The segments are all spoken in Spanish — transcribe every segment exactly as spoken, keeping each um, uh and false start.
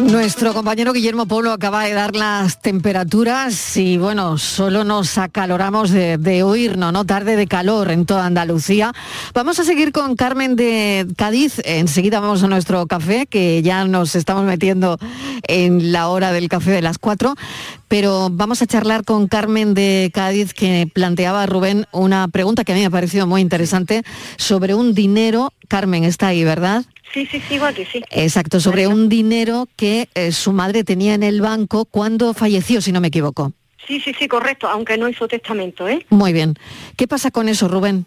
Nuestro compañero Guillermo Polo acaba de dar las temperaturas y bueno, solo nos acaloramos de, de oírnos, ¿no? Tarde de calor en toda Andalucía. Vamos a seguir con Carmen de Cádiz. Enseguida vamos a nuestro café, que ya nos estamos metiendo en la hora del café de las cuatro. Pero vamos a charlar con Carmen de Cádiz, que planteaba a Rubén una pregunta que a mí me ha parecido muy interesante sobre un dinero. Carmen está ahí, ¿verdad? Sí, sí, sí, igual que sí. Exacto, sobre un dinero que eh, su madre tenía en el banco cuando falleció, si no me equivoco. Sí, sí, sí, correcto, aunque no hizo testamento, ¿eh? Muy bien. ¿Qué pasa con eso, Rubén?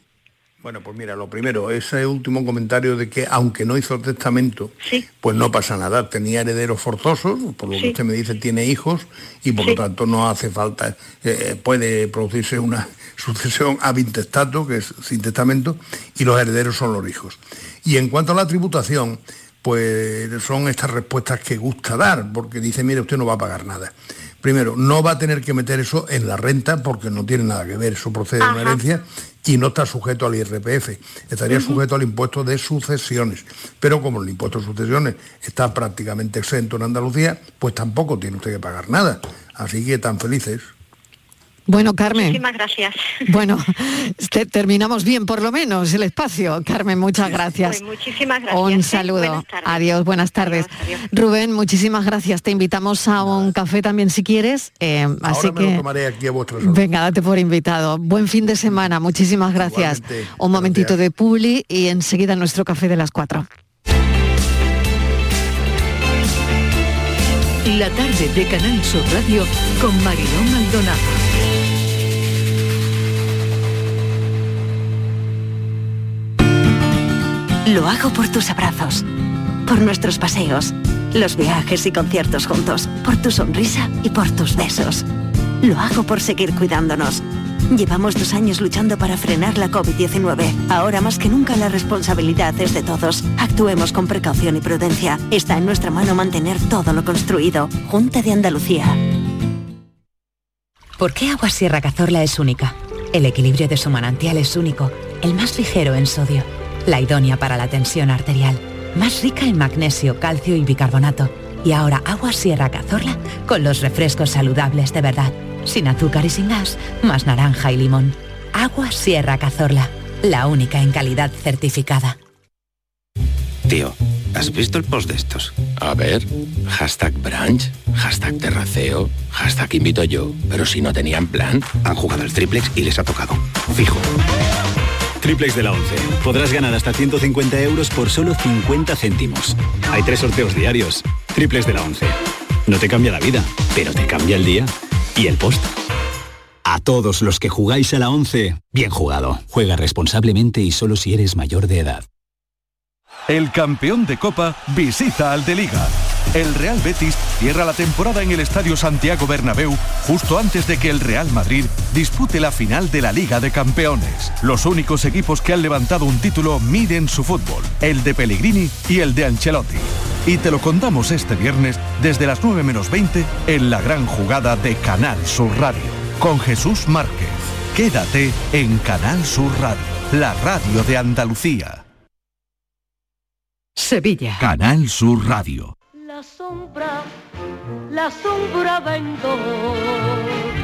Bueno, pues mira, lo primero, ese último comentario de que aunque no hizo testamento, sí, pues no pasa nada. Tenía herederos forzosos, por lo sí, que usted me dice, tiene hijos y por sí, lo tanto no hace falta, eh, puede producirse una sucesión ab intestato, que es sin testamento, y los herederos son los hijos. Y en cuanto a la tributación, pues son estas respuestas que gusta dar, porque dice, mire, usted no va a pagar nada. Primero, no va a tener que meter eso en la renta porque no tiene nada que ver, eso procede Ajá. de una herencia y no está sujeto al I R P F, estaría uh-huh. sujeto al impuesto de sucesiones. Pero como el impuesto de sucesiones está prácticamente exento en Andalucía, pues tampoco tiene usted que pagar nada. Así que tan felices. Bueno, Carmen. Muchísimas gracias. Bueno, te, terminamos bien por lo menos el espacio. Carmen, muchas gracias. Pues muchísimas gracias. Un saludo. Sí, buenas adiós, buenas tardes. Adiós, adiós. Rubén, muchísimas gracias. Te invitamos a un café también si quieres. Eh, Ahora así me que... lo tomaré aquí a vuestro salón. Venga, date por invitado. Buen fin de semana. Muchísimas gracias. Igualmente, un momentito gracias. De publi y enseguida nuestro café de las cuatro. La tarde de Canal Sur Radio con Mariló Maldonado. Lo hago por tus abrazos, por nuestros paseos, los viajes y conciertos juntos, por tu sonrisa y por tus besos. Lo hago por seguir cuidándonos. Llevamos dos años luchando para frenar la covid diecinueve. Ahora más que nunca la responsabilidad es de todos. Actuemos con precaución y prudencia. Está en nuestra mano mantener todo lo construido. Junta de Andalucía. ¿Por qué AguaSierra Cazorla es única? El equilibrio de su manantial es único, el más ligero en sodio. La idónea para la tensión arterial, más rica en magnesio, calcio y bicarbonato. Y ahora AguaSierra Cazorla con los refrescos saludables de verdad. Sin azúcar y sin gas, más naranja y limón. AguaSierra Cazorla, la única en calidad certificada. Tío, ¿has visto el post de estos? A ver, hashtag brunch, hashtag terraceo, hashtag invito yo. Pero si no tenían plan, han jugado al triplex y les ha tocado. Fijo. Triples de la Once. Podrás ganar hasta ciento cincuenta euros por solo cincuenta céntimos. Hay tres sorteos diarios. Triples de la Once. No te cambia la vida, pero te cambia el día y el post. A todos los que jugáis a la Once, bien jugado. Juega responsablemente y solo si eres mayor de edad. El campeón de Copa visita al de Liga. El Real Betis cierra la temporada en el Estadio Santiago Bernabéu justo antes de que el Real Madrid dispute la final de la Liga de Campeones. Los únicos equipos que han levantado un título miden su fútbol, el de Pellegrini y el de Ancelotti. Y te lo contamos este viernes desde las nueve menos veinte en la gran jugada de Canal Sur Radio con Jesús Márquez. Quédate en Canal Sur Radio, la radio de Andalucía. Sevilla. Canal Sur Radio. La sombra, la sombra vendó.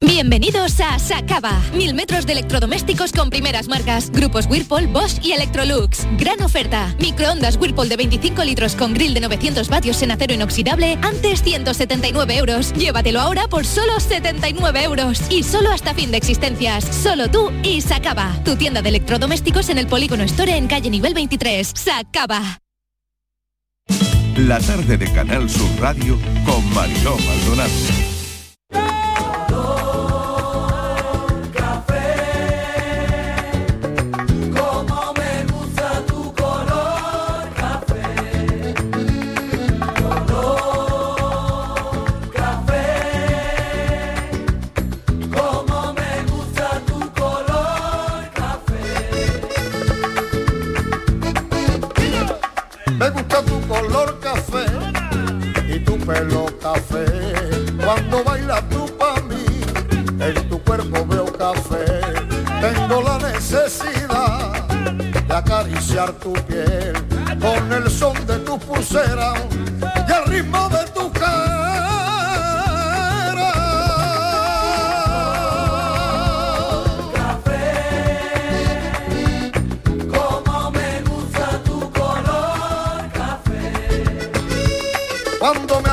Bienvenidos a Sacaba. Mil metros de electrodomésticos con primeras marcas. Grupos Whirlpool, Bosch y Electrolux. Gran oferta. Microondas Whirlpool de veinticinco litros con grill de novecientos vatios en acero inoxidable. Antes ciento setenta y nueve euros. Llévatelo ahora por solo setenta y nueve euros. Y solo hasta fin de existencias. Solo tú y Sacaba. Tu tienda de electrodomésticos en el Polígono Store en calle nivel veintitrés. Sacaba. La tarde de Canal Sur Radio con Mariló Maldonado. Pelo café, cuando bailas tú pa' mí, en tu cuerpo veo café, tengo la necesidad de acariciar tu piel, con el son de tus pulseras y el ritmo de tu cara. Café, como me gusta tu color café. Cuando me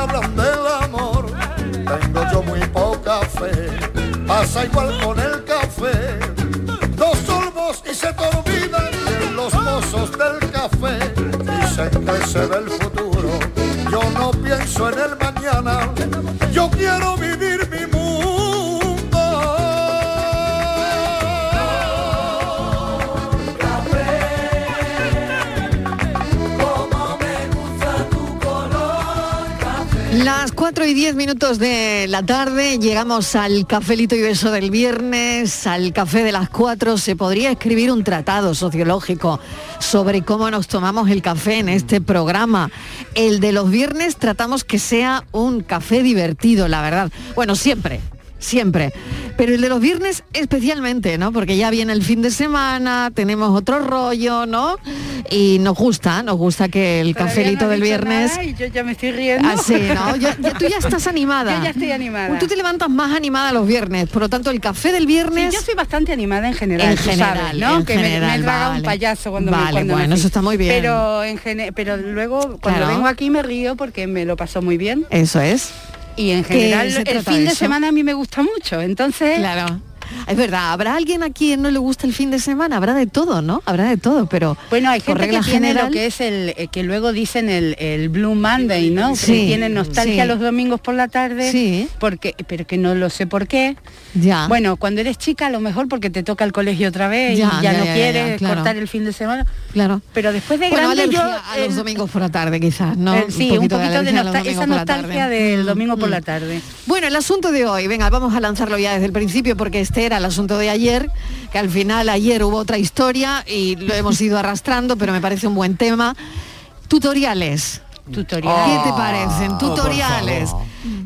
pasa igual con el café, dos sorbos y se te olvidan de los mozos del café. Dicen que se ve el futuro, yo no pienso en el mañana, yo quiero vivir mi mundo. Café, como me gusta tu color café. Las cuatro y diez minutos de la tarde, llegamos al cafelito y beso del viernes, al café de las cuatro. Se podría escribir un tratado sociológico sobre cómo nos tomamos el café en este programa. El de los viernes tratamos que sea un café divertido, la verdad. Bueno, siempre, siempre. Pero el de los viernes especialmente, ¿no? Porque ya viene el fin de semana, tenemos otro rollo, ¿no? Y nos gusta, nos gusta que el Pero cafelito no del viernes... Nada, y yo ya me estoy riendo. Así, ¿no? Ya, ya, tú ya estás animada. Yo ya estoy animada. Tú te levantas más animada los viernes, por lo tanto el café del viernes... Sí, yo soy bastante animada en general, en tú general, sabes, ¿no? En que general, me, me traga vale. un payaso cuando vale, me cuando bueno, me eso está muy bien. Pero, en gene... Pero luego, cuando claro. vengo aquí me río porque me lo paso muy bien. Eso es. Y en general el fin de, de semana a mí me gusta mucho, entonces... Claro, es verdad, habrá alguien aquí que no le gusta el fin de semana, habrá de todo, ¿no? Habrá de todo, pero... Bueno, hay gente que tiene general... lo que es el... Eh, que luego dicen el, el Blue Monday, ¿no? Sí, que tienen nostalgia sí. los domingos por la tarde, sí. porque pero que no lo sé por qué. Ya. Bueno, cuando eres chica a lo mejor porque te toca el colegio otra vez ya, y ya, ya no ya, quieres ya, claro. cortar el fin de semana. Claro. Pero después de bueno, grande yo... a los domingos por la tarde quizás, ¿no? El, sí, un poquito, un poquito de, de nostal- esa nostalgia del mm, domingo por mm. la tarde. Bueno, el asunto de hoy, venga, vamos a lanzarlo ya desde el principio porque este era el asunto de ayer, que al final ayer hubo otra historia y lo hemos ido arrastrando, pero me parece un buen tema. Tutoriales. Tutoriales. Oh, ¿qué te parecen? Tutoriales.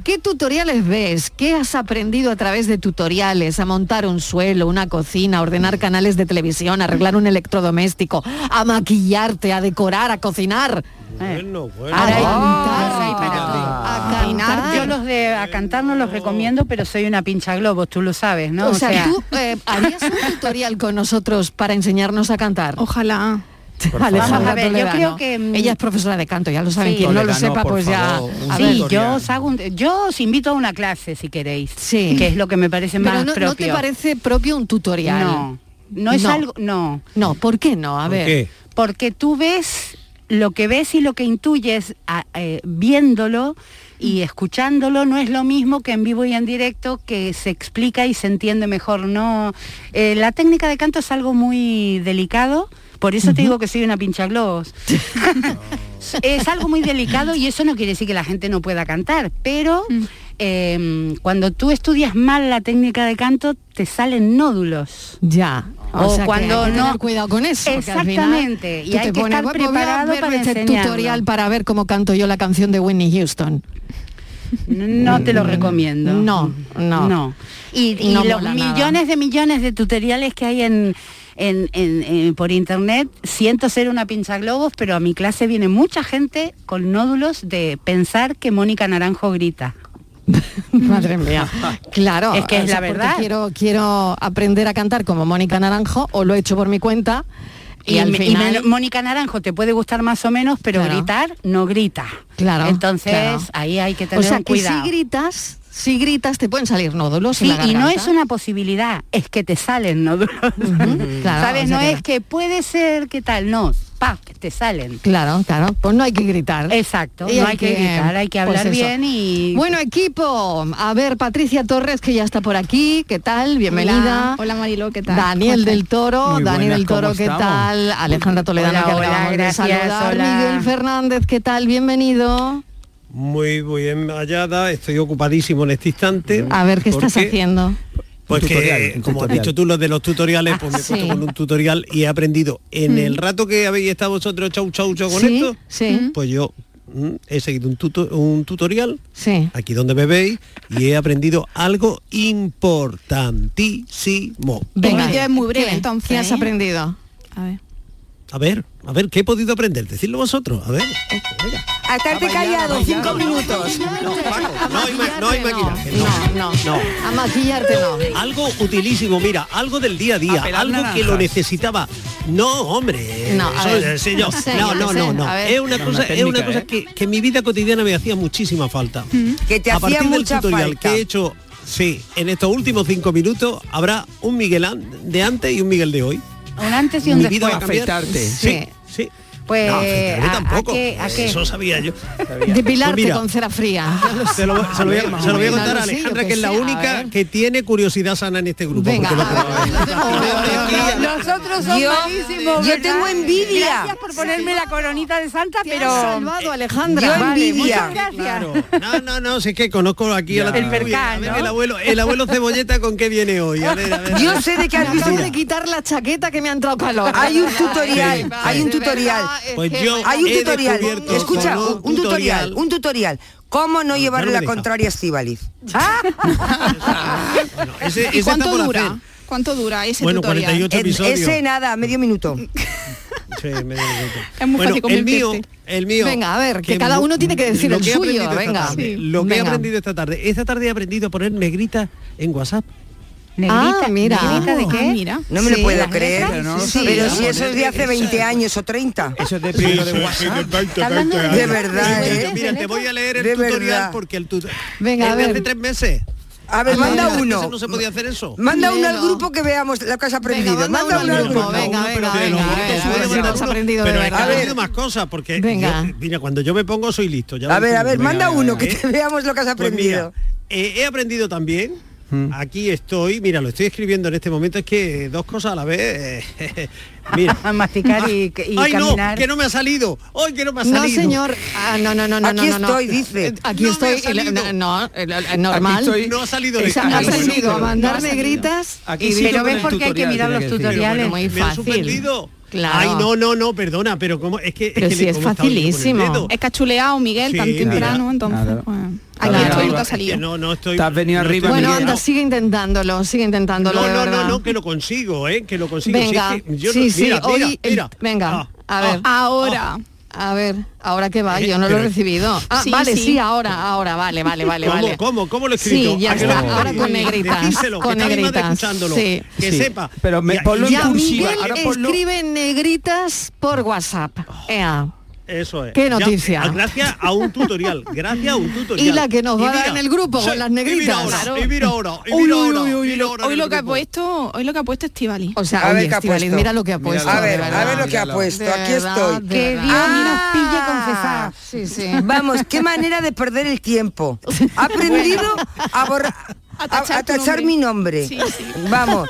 ¿Qué tutoriales ves? ¿Qué has aprendido a través de tutoriales? A montar un suelo, una cocina, a ordenar canales de televisión, a arreglar un electrodoméstico, a maquillarte, a decorar, a cocinar. Bueno, bueno. A cantar, a cantar. Yo los de a cantar no los recomiendo, pero soy una pincha globos, tú lo sabes, ¿no? O, o sea, sea, tú eh, harías un tutorial con nosotros para enseñarnos a cantar. Ojalá. Alejandra Toledano. Yo creo que ella es profesora de canto, ya lo saben, sí, quien no lo sepa pues ya. A ver, sí, yo os hago un, yo os invito a una clase si queréis, sí. que es lo que me parece Pero más no, propio. ¿No te parece propio un tutorial? No, no es no. algo, no, no. ¿Por qué no? A ver, ¿Por qué? Porque tú ves lo que ves y lo que intuyes a, eh, viéndolo. Y escuchándolo no es lo mismo que en vivo y en directo, que se explica y se entiende mejor. No, eh, la técnica de canto es algo muy delicado, por eso te digo que soy una pinchaglobos. Es algo muy delicado y eso no quiere decir que la gente no pueda cantar, pero eh, cuando tú estudias mal la técnica de canto te salen nódulos. Ya. O, o sea cuando que hay que no tener cuidado con eso. Exactamente. Y hay que pones, estar preparado para este tutorial para ver cómo canto yo la canción de Whitney Houston. No te lo recomiendo. No, no, no. Y, y no los millones nada. de millones de tutoriales que hay en, en, en, en por internet. Siento ser una pincha globos, pero a mi clase viene mucha gente con nódulos de pensar que Mónica Naranjo grita. Madre mía. Claro. Es que es, o sea, la verdad. Quiero, quiero aprender a cantar como Mónica Naranjo, o lo he hecho por mi cuenta. Y, y, al final... y Mónica Naranjo te puede gustar más o menos, pero claro, gritar no grita. Claro. Entonces, claro, ahí hay que tener, o sea, un cuidado. Que si gritas, si gritas te pueden salir nódulos, sí, en la garganta. Y no es una posibilidad, es que te salen nódulos. Uh-huh. Claro, ¿sabes? O sea, no que... es que puede ser que tal, no, pa, que te salen. Claro, claro, pues no hay que gritar. Exacto, y no hay que, que gritar, hay que hablar pues bien y... Bueno, equipo, a ver, Patricia Torres, que ya está por aquí, ¿qué tal? Bienvenida. Hola, hola Mariló, ¿qué tal? Daniel del Toro, muy Daniel buenas, del Toro, ¿qué estamos? Tal? Alejandra Toledano, hola, que hola, acabamos gracias, de saludar. Hola. Miguel Fernández, ¿qué tal? Bienvenido. Muy bien hallada, estoy ocupadísimo en este instante. A ver, ¿qué porque, estás haciendo? Pues tutorial, que, como tutorial. Has dicho tú, los de los tutoriales, pues ah, me he puesto sí. con un tutorial y he aprendido. En mm. el rato que habéis estado vosotros chau chau chau con sí, esto, sí. pues yo mm, he seguido un, tuto, un tutorial, sí. aquí donde me veis, y he aprendido algo importantísimo. Venga, ya es muy breve, ¿qué? Entonces. ¿Qué has aprendido? A ver. A ver, a ver, ¿qué he podido aprender? Decidlo vosotros, a ver. Venga. A estarte callado cinco minutos. No, no hay maquillaje. No, no, no. A maquillarte no. Algo utilísimo, mira, algo del día a día, algo que lo necesitaba. No, hombre. No, no, no, no, no. Es una cosa, es una cosa que en mi vida cotidiana me hacía muchísima falta. Que te hacía mucha falta. A partir del tutorial que he hecho, sí, en estos últimos cinco minutos habrá un Miguel de antes y un Miguel de hoy. Un antes y un después. Afectarte. Sí, sí. Pues no, a, tampoco. ¿A qué, a qué? Eso sabía yo. Depilarte pues con cera fría. Se lo, se lo voy a, se lo voy a contar a Alejandra, que es la única que tiene curiosidad sana en este grupo. Venga. Nosotros somos malísimos. Yo tengo envidia. Gracias por ponerme la coronita de santa, pero salvado, Alejandra. Yo envidia. Vale, muchas gracias. No, no, no, si es que conozco aquí a la el percal, ¿no? El abuelo, el abuelo Cebolleta, ¿con qué viene hoy? A ver, a ver. Yo sé de que has visto de quitar la chaqueta, que me ha entrado calor. Hay un tutorial, hay un tutorial. Pues yo hay un tutorial, escucha, un, un tutorial, tutorial, un tutorial, cómo no llevarle la contraria a Estíbaliz. ¿Ah? Bueno, ese, ese ¿Y cuánto dura? Hacer. ¿Cuánto dura ese bueno, tutorial? cuarenta y ocho episodios. Ese nada, medio minuto. Sí, medio minuto. Es muy bueno, fácil el mío, el mío. Venga, a ver, que, que cada uno tiene que decir el que suyo, venga. Tarde, sí. Lo que venga. he aprendido esta tarde, esta tarde he aprendido a poner negrita en WhatsApp. Negrita, ah, mira. ¿Negrita de qué? Ah, mira. No me sí, lo puedo creer. Pero, no, sí, pero sí, si eso es de hace veinte años o treinta. Eso es de primero sí, de WhatsApp. veinte, veinte, veinte de verdad, ¿eh? Mira, te voy a leer el de tutorial verdad. porque el tutorial... Venga, a ver. Hace tres meses. A ver, a manda ver, uno. No se podía hacer eso. Manda uno al grupo que veamos lo que has aprendido. Venga, manda, manda uno al grupo. Venga, venga, venga. Pero he aprendido más cosas porque... Venga. Mira, cuando yo me pongo soy listo. A ver, a ver, manda uno que te veamos lo que has aprendido. He aprendido también... Aquí estoy, mira, lo estoy escribiendo en este momento, es que dos cosas a la vez. Mira. Masticar y, y Ay, caminar. No, que no me ha salido. Ay, que no me ha salido. No, señor. Ah, no, no, no, no. Aquí no, no, estoy, no. dice. Aquí no estoy. No, no, normal. Aquí estoy. No ha salido. Esa, no ha salido. A mandar negritas. No sí, pero ves por qué hay que mirar los tutoriales. Bueno, muy fácil. Claro. Ay, no, no, no, perdona, pero como es que... Pero es que sí, le, es facilísimo. Es cachuleado, Miguel, sí, tan temprano, entonces... Bueno. Aquí no, estoy, no te ha salido. No, no estoy... Te has venido no arriba, Bueno, Miguel, anda, no. sigue intentándolo, sigue intentándolo, no, de no, verdad. No, no, no, que lo consigo, ¿eh? Que lo consigo. Venga, sí, es que yo sí, no, sí, mira, hoy... Mira, mira. Venga, ah, a ver. Ah, ahora... Ah. A ver, ahora que va, yo no pero, lo he recibido. Ah, sí, vale, sí. sí, ahora, ahora, vale, vale, vale. ¿Cómo, vale. cómo, cómo lo he escrito? Sí, ya está, lo... ahora con negritas. Decíselo, con que negritas. Sí. Que sí. sepa. Pero me, ya, ponlo ya en cursiva. Miguel ahora ponlo... escribe negritas por WhatsApp. Oh. Ea. Eso es. Qué noticia. Ya, gracias a un tutorial. Gracias a un tutorial. Y la que nos va a dar en el grupo, sí, con las negritas. Y mira ahora, y mira ahora, y mira ahora. Hoy lo que ha puesto, hoy lo que ha puesto Estíbaliz. O sea, a ver, Estíbaliz, mira lo que ha puesto. A ver, a ver lo que ha puesto. Aquí estoy. Que Dios nos pille confesar. Sí, sí. Vamos, qué manera de perder el tiempo. Ha aprendido a borrar. A tachar, a tachar nombre. mi nombre. Sí, sí. Vamos.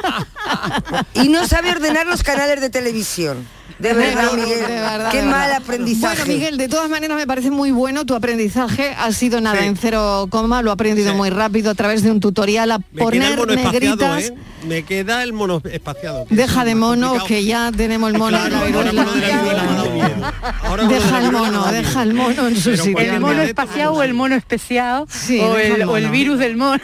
Y no sabe ordenar los canales de televisión. De verdad, Miguel. De verdad, qué de mal verdad. aprendizaje. Bueno, Miguel, de todas maneras me parece muy bueno tu aprendizaje. Ha sido nada sí. en cero coma. Lo he aprendido sí. muy rápido a través de un tutorial a me poner negritas. ¿eh? Me queda el mono espaciado. Deja de mono, complicado. que ya tenemos el mono. Claro, de la viruela. Ahora deja el mono, deja el mono en su sitio. El mono espaciado o el mono especiado. Sí, o, el, el o el virus del mono.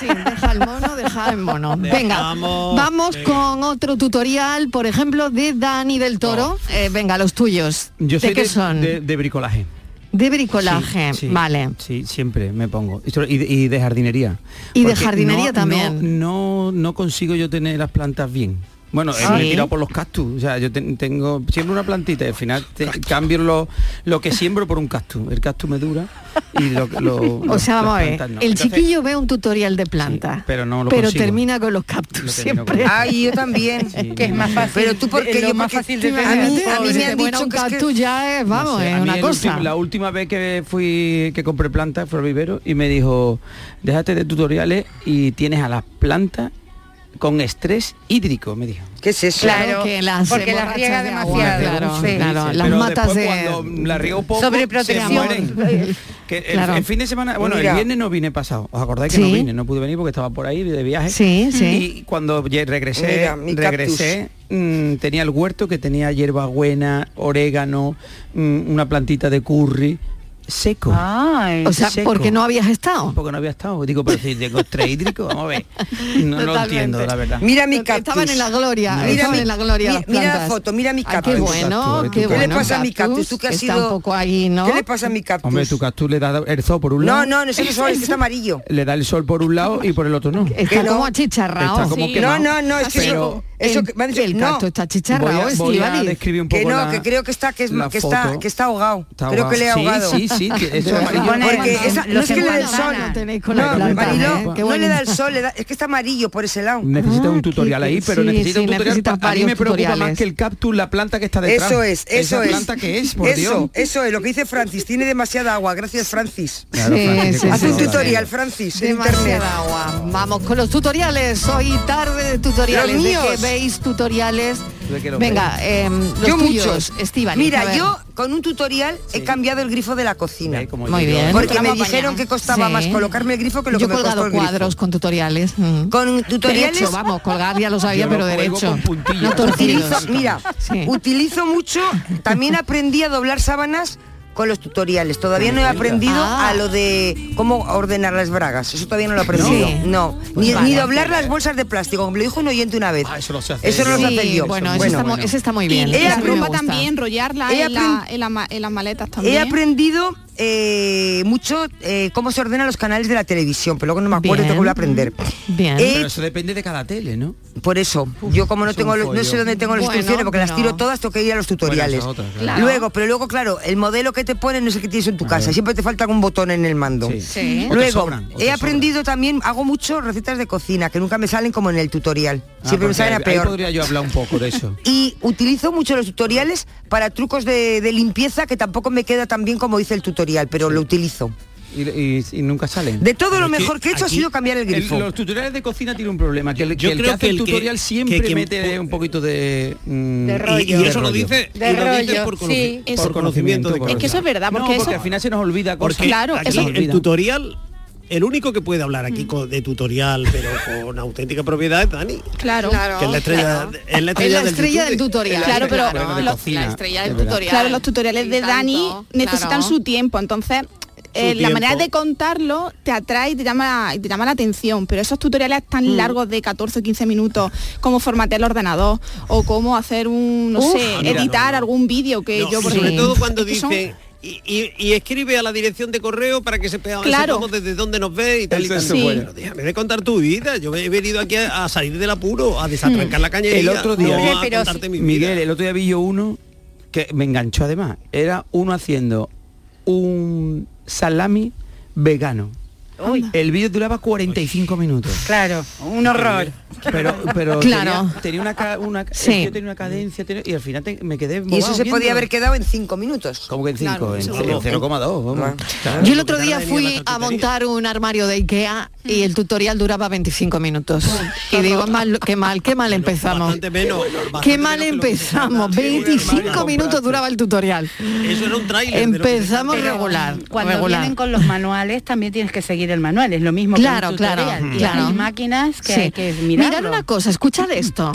Sí, deja el mono, deja el mono. Venga, vamos, vamos con otro tutorial, por ejemplo, de Dani del Toro. Oh. Eh, venga, los tuyos. Yo ¿De soy qué de, son? De, de bricolaje. De bricolaje, sí, sí, vale. Sí, siempre me pongo. Y, y de jardinería. Y de jardinería no, también. No, no, no consigo yo tener las plantas bien. Bueno, sí. Me he tirado por los cactus. O sea, yo te, tengo siempre una plantita y al final te, cambio lo, lo que siembro por un cactus. El cactus me dura y lo... lo o sea, vamos a ver, no. El Entonces, chiquillo ve un tutorial de planta, sí, pero no lo Pero consigo. Termina con los cactus siempre. Con... Ah, y yo también, sí, que es más fácil. Pero tú porque yo más fácil de tener. A mí, a mí me han dicho un cactus ya es, vamos, no sé, es una cosa. Último, la última vez que fui, que compré plantas fue al vivero y me dijo, déjate de tutoriales y tienes a las plantas con estrés hídrico, me dijo. ¿Qué es eso? Claro, que las porque las riega de demasiado. Agua, claro, sí, claro, sí. Las pero matas de... cuando la riego poco, sobreprotección. Se mueren. Que el, claro. el fin de semana, bueno, Mira. el viernes no vine pasado. ¿Os acordáis que sí. no vine? No pude venir porque estaba por ahí de viaje. Sí, sí. Y cuando regresé, Mira, regresé, mmm, tenía el huerto que tenía hierbabuena, orégano, mmm, una plantita de curry. Seco. Ay, o sea, seco. Porque no habías estado. Porque no había estado. Digo, pero si tengo estrés hídrico, vamos a ver. No lo no entiendo, la verdad. Mira mi cactus. Estaban en la gloria. No, mira mi, en la gloria. Mi, mira la foto, mira mi cactus. Ay, qué bueno, qué, qué bueno. ¿Qué le pasa cactus, a mi cactus? ¿Tú que has está sido... un poco ahí, ¿no? ¿Qué le pasa a mi cactus? Hombre, tu cactus le da el sol por un lado. No, no, no es el sol, es que está amarillo. Le da el sol por un lado y por el otro no. Está como achicharrado. Está como sí. quemado. No, no, no, es que pero... Eso que, el, el cactus no, está chicharrado. Voy a, voy a describir un poco que no, la, que creo que está, que, es, que está, que está ahogado. Está creo ahogado. que le he ahogado. Sí, sí, sí. Que eso amarillo. Porque esa, no es que le dé el sol. No, no, planta, Mariló, eh, no le da el sol, le da, es que está amarillo por ese lado. Necesita ah, un tutorial ahí, pero sí, necesita sí, un tutorial. Para, a mí me preocupa tutoriales. más que el cactus, la planta que está detrás. Eso es, eso esa es. planta que es, por eso, Dios. Eso es, lo que dice Francis, tiene demasiada agua. Gracias, Francis. Haz un tutorial, Francis, en internet. agua. Vamos con los tutoriales. Hoy tarde de tutoriales. ¿Veis tutoriales? Venga, eh, los yo tuyos, muchos. Estíbaliz. Mira, yo con un tutorial sí. he cambiado el grifo de la cocina. Sí, muy bien. Porque me dijeron que costaba sí. más colocarme el grifo que lo yo que me costó el grifo. Yo he colgado cuadros con tutoriales. Mm. Con tutoriales... Derecho, vamos, colgar ya lo sabía, yo pero lo derecho. No utilizo, mira, sí. utilizo mucho, también aprendí a doblar sábanas con los tutoriales. Todavía no he aprendido ah. a lo de cómo ordenar las bragas. Eso todavía no lo he aprendido. Sí. No. Pues ni, vale, ni doblar las bolsas de plástico, como me lo dijo un oyente una vez. Ah, eso lo sé hacer eso yo. Sí, yo. Bueno, eso bueno, está, bueno. está muy bien. Y he la ropa también, rollarla en, la, en, la, en las maletas también. He aprendido eh, mucho eh, cómo se ordenan los canales de la televisión, pero luego no me acuerdo, tengo que aprender. Bien. Eh, pero eso depende de cada tele, ¿no? Por eso. Uf, yo como no tengo los, no sé dónde tengo las bueno, instrucciones, porque no. las tiro todas, tengo que ir a los tutoriales. Bueno, otra, claro. Luego, pero luego, claro, el modelo que te ponen no es el que tienes en tu casa, siempre te falta algún botón en el mando. Sí. Sí. Luego, sobran, he aprendido sobran. también, hago mucho recetas de cocina, que nunca me salen como en el tutorial. Ah, siempre me salen a peor. Ahí podría yo hablar un poco de eso. Y utilizo mucho los tutoriales para trucos de, de limpieza, que tampoco me queda tan bien como dice el tutorial, pero sí. lo utilizo. Y, y, y nunca salen. De todo lo mejor que he hecho ha sido cambiar el grifo. El, los tutoriales de cocina tienen un problema, que el yo que, el creo que hace que el tutorial que, siempre que mete un poquito de... Mm, de rollo. Y, y eso lo dice, de rollo. Dice por, conoci sí, por eso. conocimiento. De es que eso es verdad. Porque, no, porque eso... al final se nos olvida. Cosas. Porque claro, aquí eso... el tutorial... El único que puede hablar aquí con, de tutorial, pero con auténtica propiedad, es Dani. Claro. Que es la estrella, claro. es la estrella, es la estrella del, del tutorial. Claro, pero la, los, cocina, la estrella del tutorial. Claro, los tutoriales de Dani necesitan su tiempo, entonces... Eh, la manera de contarlo te atrae y te llama, te llama la atención, pero esos tutoriales tan mm. largos de catorce o quince minutos, como formatear el ordenador o cómo hacer un, no Uf, sé, ah, mira, editar no, algún vídeo que no, yo... Por sí. Sobre todo cuando dice... Y, y, y escribe a la dirección de correo para que se pega claro. desde donde nos ve y tal y tal. Sí. Bueno, déjame de contar tu vida. Yo he venido aquí a, a salir del apuro, a desatrancar mm. la cañería. El otro día, no, pero, pero, mi Miguel, el otro día vi yo uno que me enganchó además. Era uno haciendo un... salami vegano. Uy. El vídeo duraba cuarenta y cinco minutos. Claro, un horror. Pero, pero claro. tenía, tenía, una, una, sí. yo tenía una cadencia tenía, y al final te, me quedé... Y eso se viendo. podía haber quedado en cinco minutos. ¿Cómo que en cinco? Claro, en cero coma dos. Claro. Yo el otro día fui a montar un armario de Ikea y el tutorial duraba veinticinco minutos. Y digo, mal, qué mal, qué mal empezamos. Menos, qué mal empezamos. veinticinco minutos duraba el tutorial. Eso era un tráiler. Empezamos pero regular. Cuando regular. vienen con los manuales también tienes que seguir el manual, es lo mismo claro, que el tutorial. Claro, y claro. Hay máquinas que sí. hay que mirarlo. Mirad una cosa, escuchad esto.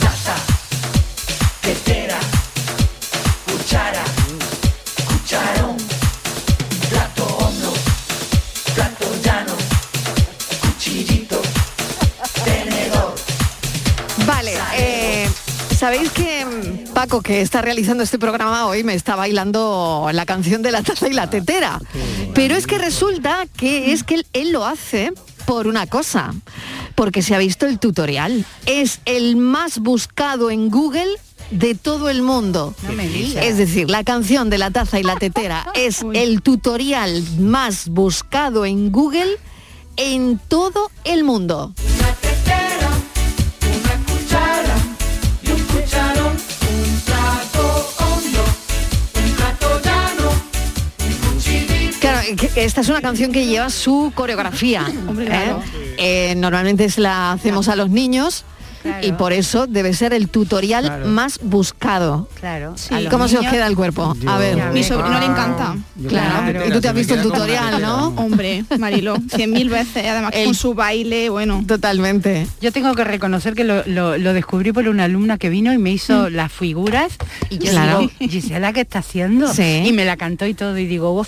Taza, tetera, cuchara, cucharón, plato hondo, plato llano, cuchillito, tenedor. Vale, eh... Sabéis que Paco, que está realizando este programa hoy, me está bailando la canción de la taza y la tetera. Pero es que resulta que es que él, él lo hace por una cosa, porque se ha visto el tutorial. Es el más buscado en Google de todo el mundo. No me digas. Es decir, la canción de la taza y la tetera es el tutorial más buscado en Google en todo el mundo. Esta es una canción que lleva su coreografía. Hombre, claro. ¿eh? Eh, normalmente se la hacemos claro. a los niños, claro. y por eso debe ser el tutorial claro. más buscado. Claro. Sí. ¿Cómo niños? Se os queda el cuerpo? Yo, a ver, mi sobrino ah, le encanta. Claro. claro. Y tú te has visto el tutorial, ¿no? Hombre, Mariló, cien mil veces, además el, con su baile, bueno. Totalmente. Yo tengo que reconocer que lo, lo, lo descubrí por una alumna que vino y me hizo mm. las figuras. Y yo claro. digo, Gisela, ¿qué está haciendo? Sí. Y me la cantó y todo, y digo, oh,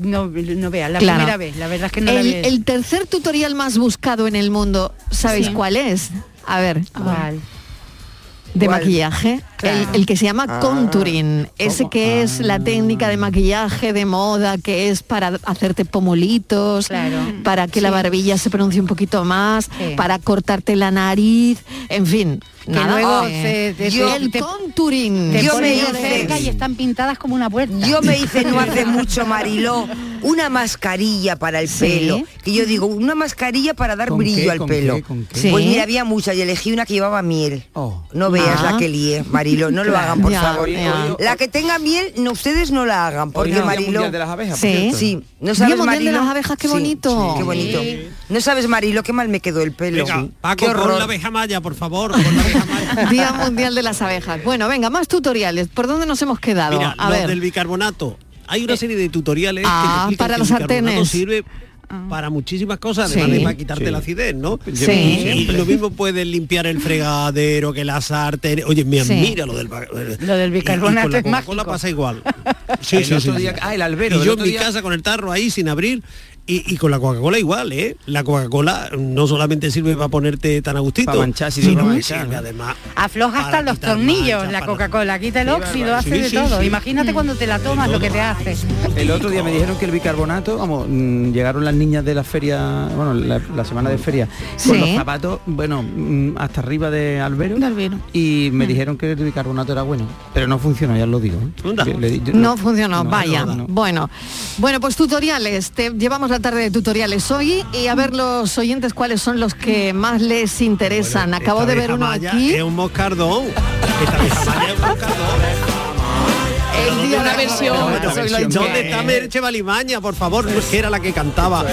no, no veas, la claro. primera vez, la verdad es que no el, la vi. El tercer tutorial más buscado en el mundo, ¿sabéis sí. cuál es? A ver, ¿cuál? De ¿Cuál? Maquillaje, claro. el, el que se llama ah, contouring, ese que ah, es la técnica de maquillaje de moda, que es para hacerte pomulitos, claro. para que sí. la barbilla se pronuncie un poquito más, sí. para cortarte la nariz, en fin. Que nada, luego oh, se, se, yo, el te, contouring. Te yo me hice y están pintadas como una puerta. Yo me hice no hace mucho, Mariló, una mascarilla para el sí. pelo. Que yo digo, una mascarilla para dar brillo qué, al con pelo. Qué, con qué. ¿Sí? Pues mira, había muchas y elegí una que llevaba miel. Oh. No veas ah. la que lié, Mariló, no lo hagan, por ya, favor. Ya. La que tenga miel, no, ustedes no la hagan, porque no, Mariló. De las abejas, sí. Por sí. No sabes, Mariló, de las abejas, qué bonito. Sí, sí, qué bonito. Sí. No sabes, Mariló, qué mal me quedó el pelo. Venga, Paco, con la abeja maya, por favor. Día Mundial de las Abejas. Bueno, venga, más tutoriales. ¿Por dónde nos hemos quedado? Mira, a los ver. Del bicarbonato. Hay una serie de tutoriales ah, que para los sartenes sirve para muchísimas cosas, además sí. de para quitarte sí. la acidez, ¿no? Sí. Y lo mismo puedes limpiar el fregadero que las sartenes. Oye, mira, sí. mira lo del lo del bicarbonato. Y, y con es mágico. Con la pasa igual. Sí, el sí, otro sí, día, sí. Ah, el albero. Y yo en mi día... casa con el tarro ahí sin abrir. Y, y con la Coca-Cola igual, ¿eh? La Coca-Cola no solamente sirve para ponerte tan a gustito, para manchar, si sino no sirve además. Afloja hasta los tornillos mancha, la Coca-Cola, quita el sí, óxido, sí, hace sí, de sí, todo. Sí. Imagínate mm. cuando te la tomas lo que te hace. El otro día me dijeron que el bicarbonato, vamos, mmm, llegaron las niñas de la feria, bueno, la, la semana de feria, sí. con los zapatos, bueno, hasta arriba de albero. De albero. Y me mm. dijeron que el bicarbonato era bueno, pero no funcionó, ya lo digo. ¿Eh? Le, yo, no, no funcionó, no, vaya. No, no. Bueno, bueno, pues tutoriales, te llevamos la tarde de tutoriales hoy y a ver los oyentes cuáles son los que más les interesan. Bueno, acabo de ver uno aquí. Es un moscardón. Esta vez Amaya es un moscardón. El día de la versión. ¿Dónde está Merche Valimaña, por favor? Que era la que cantaba.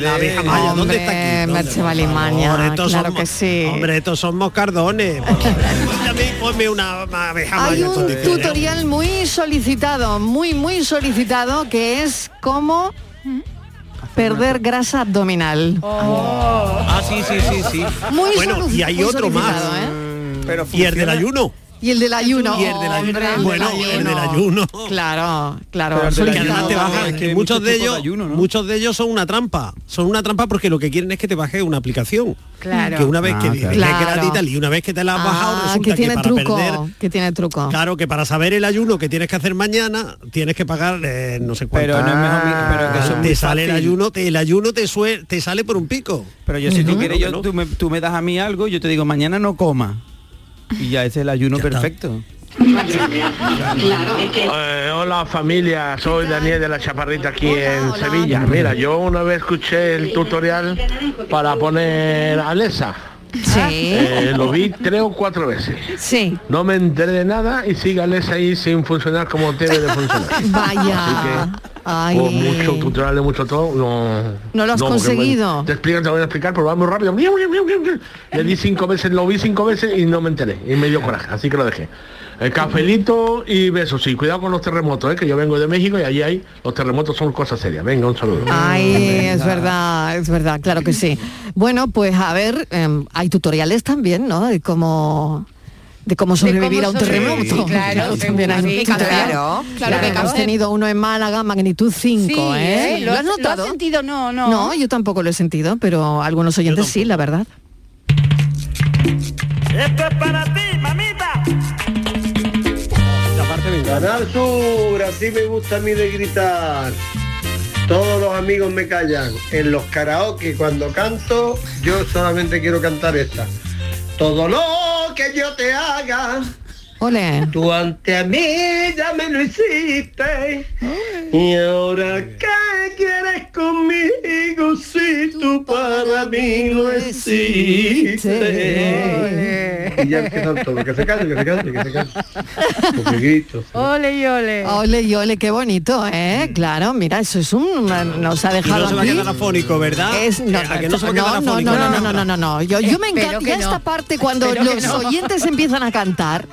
La abeja maya, ¿dónde está aquí? Merche Valimaña, claro que sí. Hombre, estos son moscardones. Ponme una abeja maya. Hay un tutorial muy solicitado, muy, muy solicitado, que es cómo... perder grasa abdominal. Oh. Ah, sí, sí, sí, sí. Muy bueno, solu- y hay muy otro más. ¿Eh? Pero y el del ayuno. Y el del ayuno. Y el del ayuno. Oh, bueno, el del ayuno. El del ayuno. Claro, claro. El del ayuno te baja, es que muchos de ellos, de ayuno, ¿no? muchos de ellos son una trampa. Son una trampa porque lo que quieren es que te bajes una aplicación. Claro. Que una vez ah, que, claro. que es gratis y una vez que te la has bajado ah, resulta que, tiene que para truco, perder, que tiene truco. Claro, que para saber el ayuno que tienes que hacer mañana tienes que pagar eh, no sé cuánto. Pero no es mejor, pero que eso te sale fácil. el ayuno, te, el ayuno te, suel, te sale por un pico. Pero yo si uh-huh. tú quieres, yo, no. tú, me, tú me das a mí algo, yo te digo mañana no comas. Y ya es el ayuno ya perfecto. eh, hola familia, soy Daniel de la Chaparrita aquí hola, en hola. Sevilla. Mira, yo una vez escuché el tutorial para poner Alexa. Sí. Eh, lo vi tres o cuatro veces. Sí. No me enteré de nada y sigue Alexa ahí sin funcionar como debe de funcionar. Vaya. Así que, ay. Por mucho tutorial de mucho todo, no... No lo has no, conseguido. Me, te explican, te lo voy a explicar, pero va muy rápido. Le di cinco veces, lo vi cinco veces y no me enteré. Y me dio coraje, así que lo dejé. El cafelito y besos. Sí, cuidado con los terremotos, ¿eh? Que yo vengo de México y allí hay... Los terremotos son cosas serias. Venga, un saludo. Ay, venga. es verdad, es verdad, claro que sí. Bueno, pues a ver, eh, hay tutoriales también, ¿no? De cómo... de cómo sobrevivir de cómo a un terremoto. Sí, claro, también hay un claro, claro, claro, claro. Hemos tenido uno en Málaga, magnitud cinco, sí, ¿eh? Sí, ¿Lo, ¿Lo has notado? ¿Lo has sentido? No, no. No, yo tampoco lo he sentido, pero algunos oyentes sí, la verdad. Esto es para ti, mamita. Canal Sur, así me gusta a mí de gritar. Todos los amigos me callan. En los karaoke, cuando canto, yo solamente quiero cantar esta. Todo lo que yo te haga, olé, tú ante mí ya me lo hiciste. Olé. Y ahora, ¿qué quieres conmigo si tú para mí no existes? Y ya empiezan todos, que se calle, que se calle, que se calle. Porque grito. Ole y ole. Ole y ole, qué bonito, ¿eh? Claro, mira, eso es un... Nos ha dejado aquí. No se va a quedar afónico, ¿verdad? No, no, no, no, no, no, no. Yo, yo me encanta ya esta parte cuando los oyentes empiezan a cantar.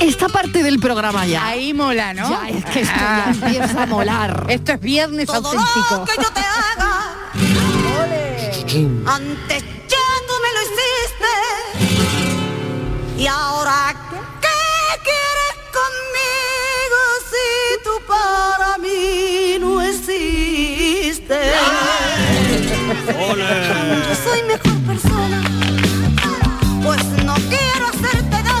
Esta parte del programa ya. Ahí mola, ¿no? Ya, es que esto ya empieza a molar. Esto es viernes auténtico. Todo lo que yo te haga, antes ya tú me lo hiciste. Y ahora, ¿qué quieres conmigo si tú para mí no existes? Cuando soy mejor persona, pues no quiero hacerte daño.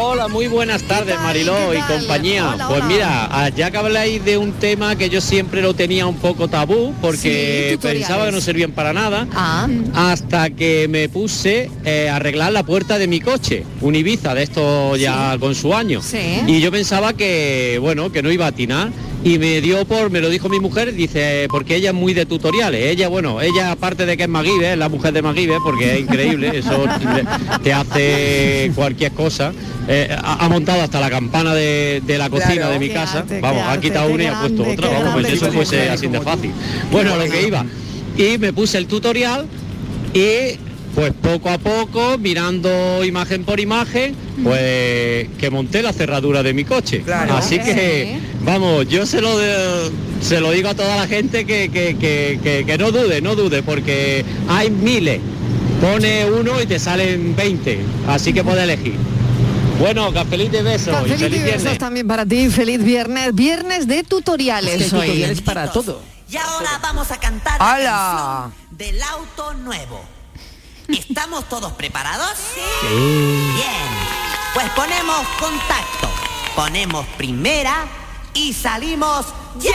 Hola, muy buenas tardes, Mariló y compañía. Hola, pues mira, ya que habláis de un tema que yo siempre lo tenía un poco tabú, porque sí, pensaba que no servían para nada, ah. hasta que me puse eh, a arreglar la puerta de mi coche, un Ibiza de esto ya sí. con su año. Sí. Y yo pensaba que, bueno, que no iba a atinar. Y me dio por, me lo dijo mi mujer, dice, porque ella es muy de tutoriales. Ella, bueno, ella aparte de que es MacGyver, es la mujer de MacGyver, porque es increíble, eso te hace cualquier cosa. Eh, ha, ha montado hasta la campana de, de la cocina claro, de mi casa. Arte, vamos, ha quitado una y ha puesto otra. Vamos, pues eso fuese así de fácil. Bueno, lo que iba. Y me puse el tutorial y... Pues poco a poco, mirando imagen por imagen, pues que monté la cerradura de mi coche. Claro. Así que, vamos, yo se lo, de, se lo digo a toda la gente que, que, que, que, que no dude, no dude, porque hay miles. Pone uno y te salen veinte, así que puedes elegir. Bueno, cafelito y besos. Cafelito y feliz y besos viernes. También para ti, feliz viernes. Viernes de tutoriales. Es que tutoriales para todo. Y ahora vamos a cantar ¡Hala! La canción del auto nuevo. ¿Estamos todos preparados? Sí. Bien. Pues ponemos contacto, ponemos primera y salimos ya.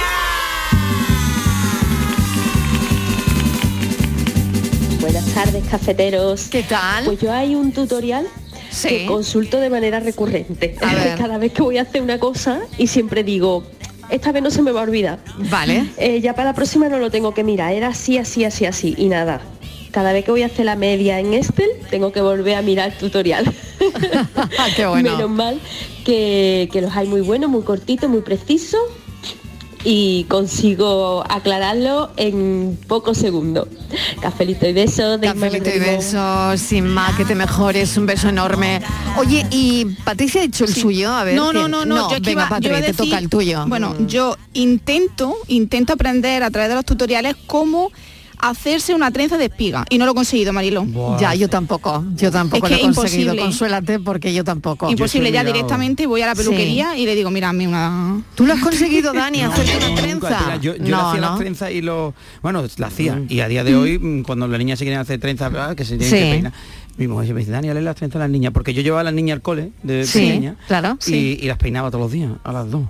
Buenas tardes, cafeteros. ¿Qué tal? Pues yo hay un tutorial sí. que consulto de manera recurrente. Cada vez que voy a hacer una cosa y siempre digo... Esta vez no se me va a olvidar. Vale. Eh, ya para la próxima no lo tengo que mirar. Era así, así, así, así y nada. Cada vez que voy a hacer la media en Excel, tengo que volver a mirar el tutorial. Qué bueno. Menos mal que, que los hay muy buenos, muy cortitos, muy precisos y consigo aclararlo en pocos segundos. Cafelito y besos. De Cafelito y besos, sin más, que te mejores. Un beso enorme. Oye, y Patricia ha hecho el sí. suyo, a ver. No, no, no, no, no. Yo venga, iba, Patricia, yo decir, te toca el tuyo. Bueno, mm. yo intento, intento aprender a través de los tutoriales cómo... hacerse una trenza de espiga y no lo he conseguido, Mariló. Buah. Ya, yo tampoco, yo tampoco es que lo he imposible. conseguido, consuélate porque yo tampoco. Imposible, yo ya mirado. directamente voy a la peluquería sí. y le digo, mira, una... ¿Tú lo has conseguido, Dani, no, hacer no, una trenza? Nunca, yo yo no, le hacía ¿no? las trenzas y lo... Bueno, la hacía mm. y a día de hoy, mm. cuando las niñas se quieren hacer trenzas, ah, que se tienen sí. que peinar. Mi mujer me dice, Dani, dale las trenzas a las niñas, porque yo llevaba a las niñas al cole de sí, pequeña claro, y, sí. y las peinaba todos los días, a las dos.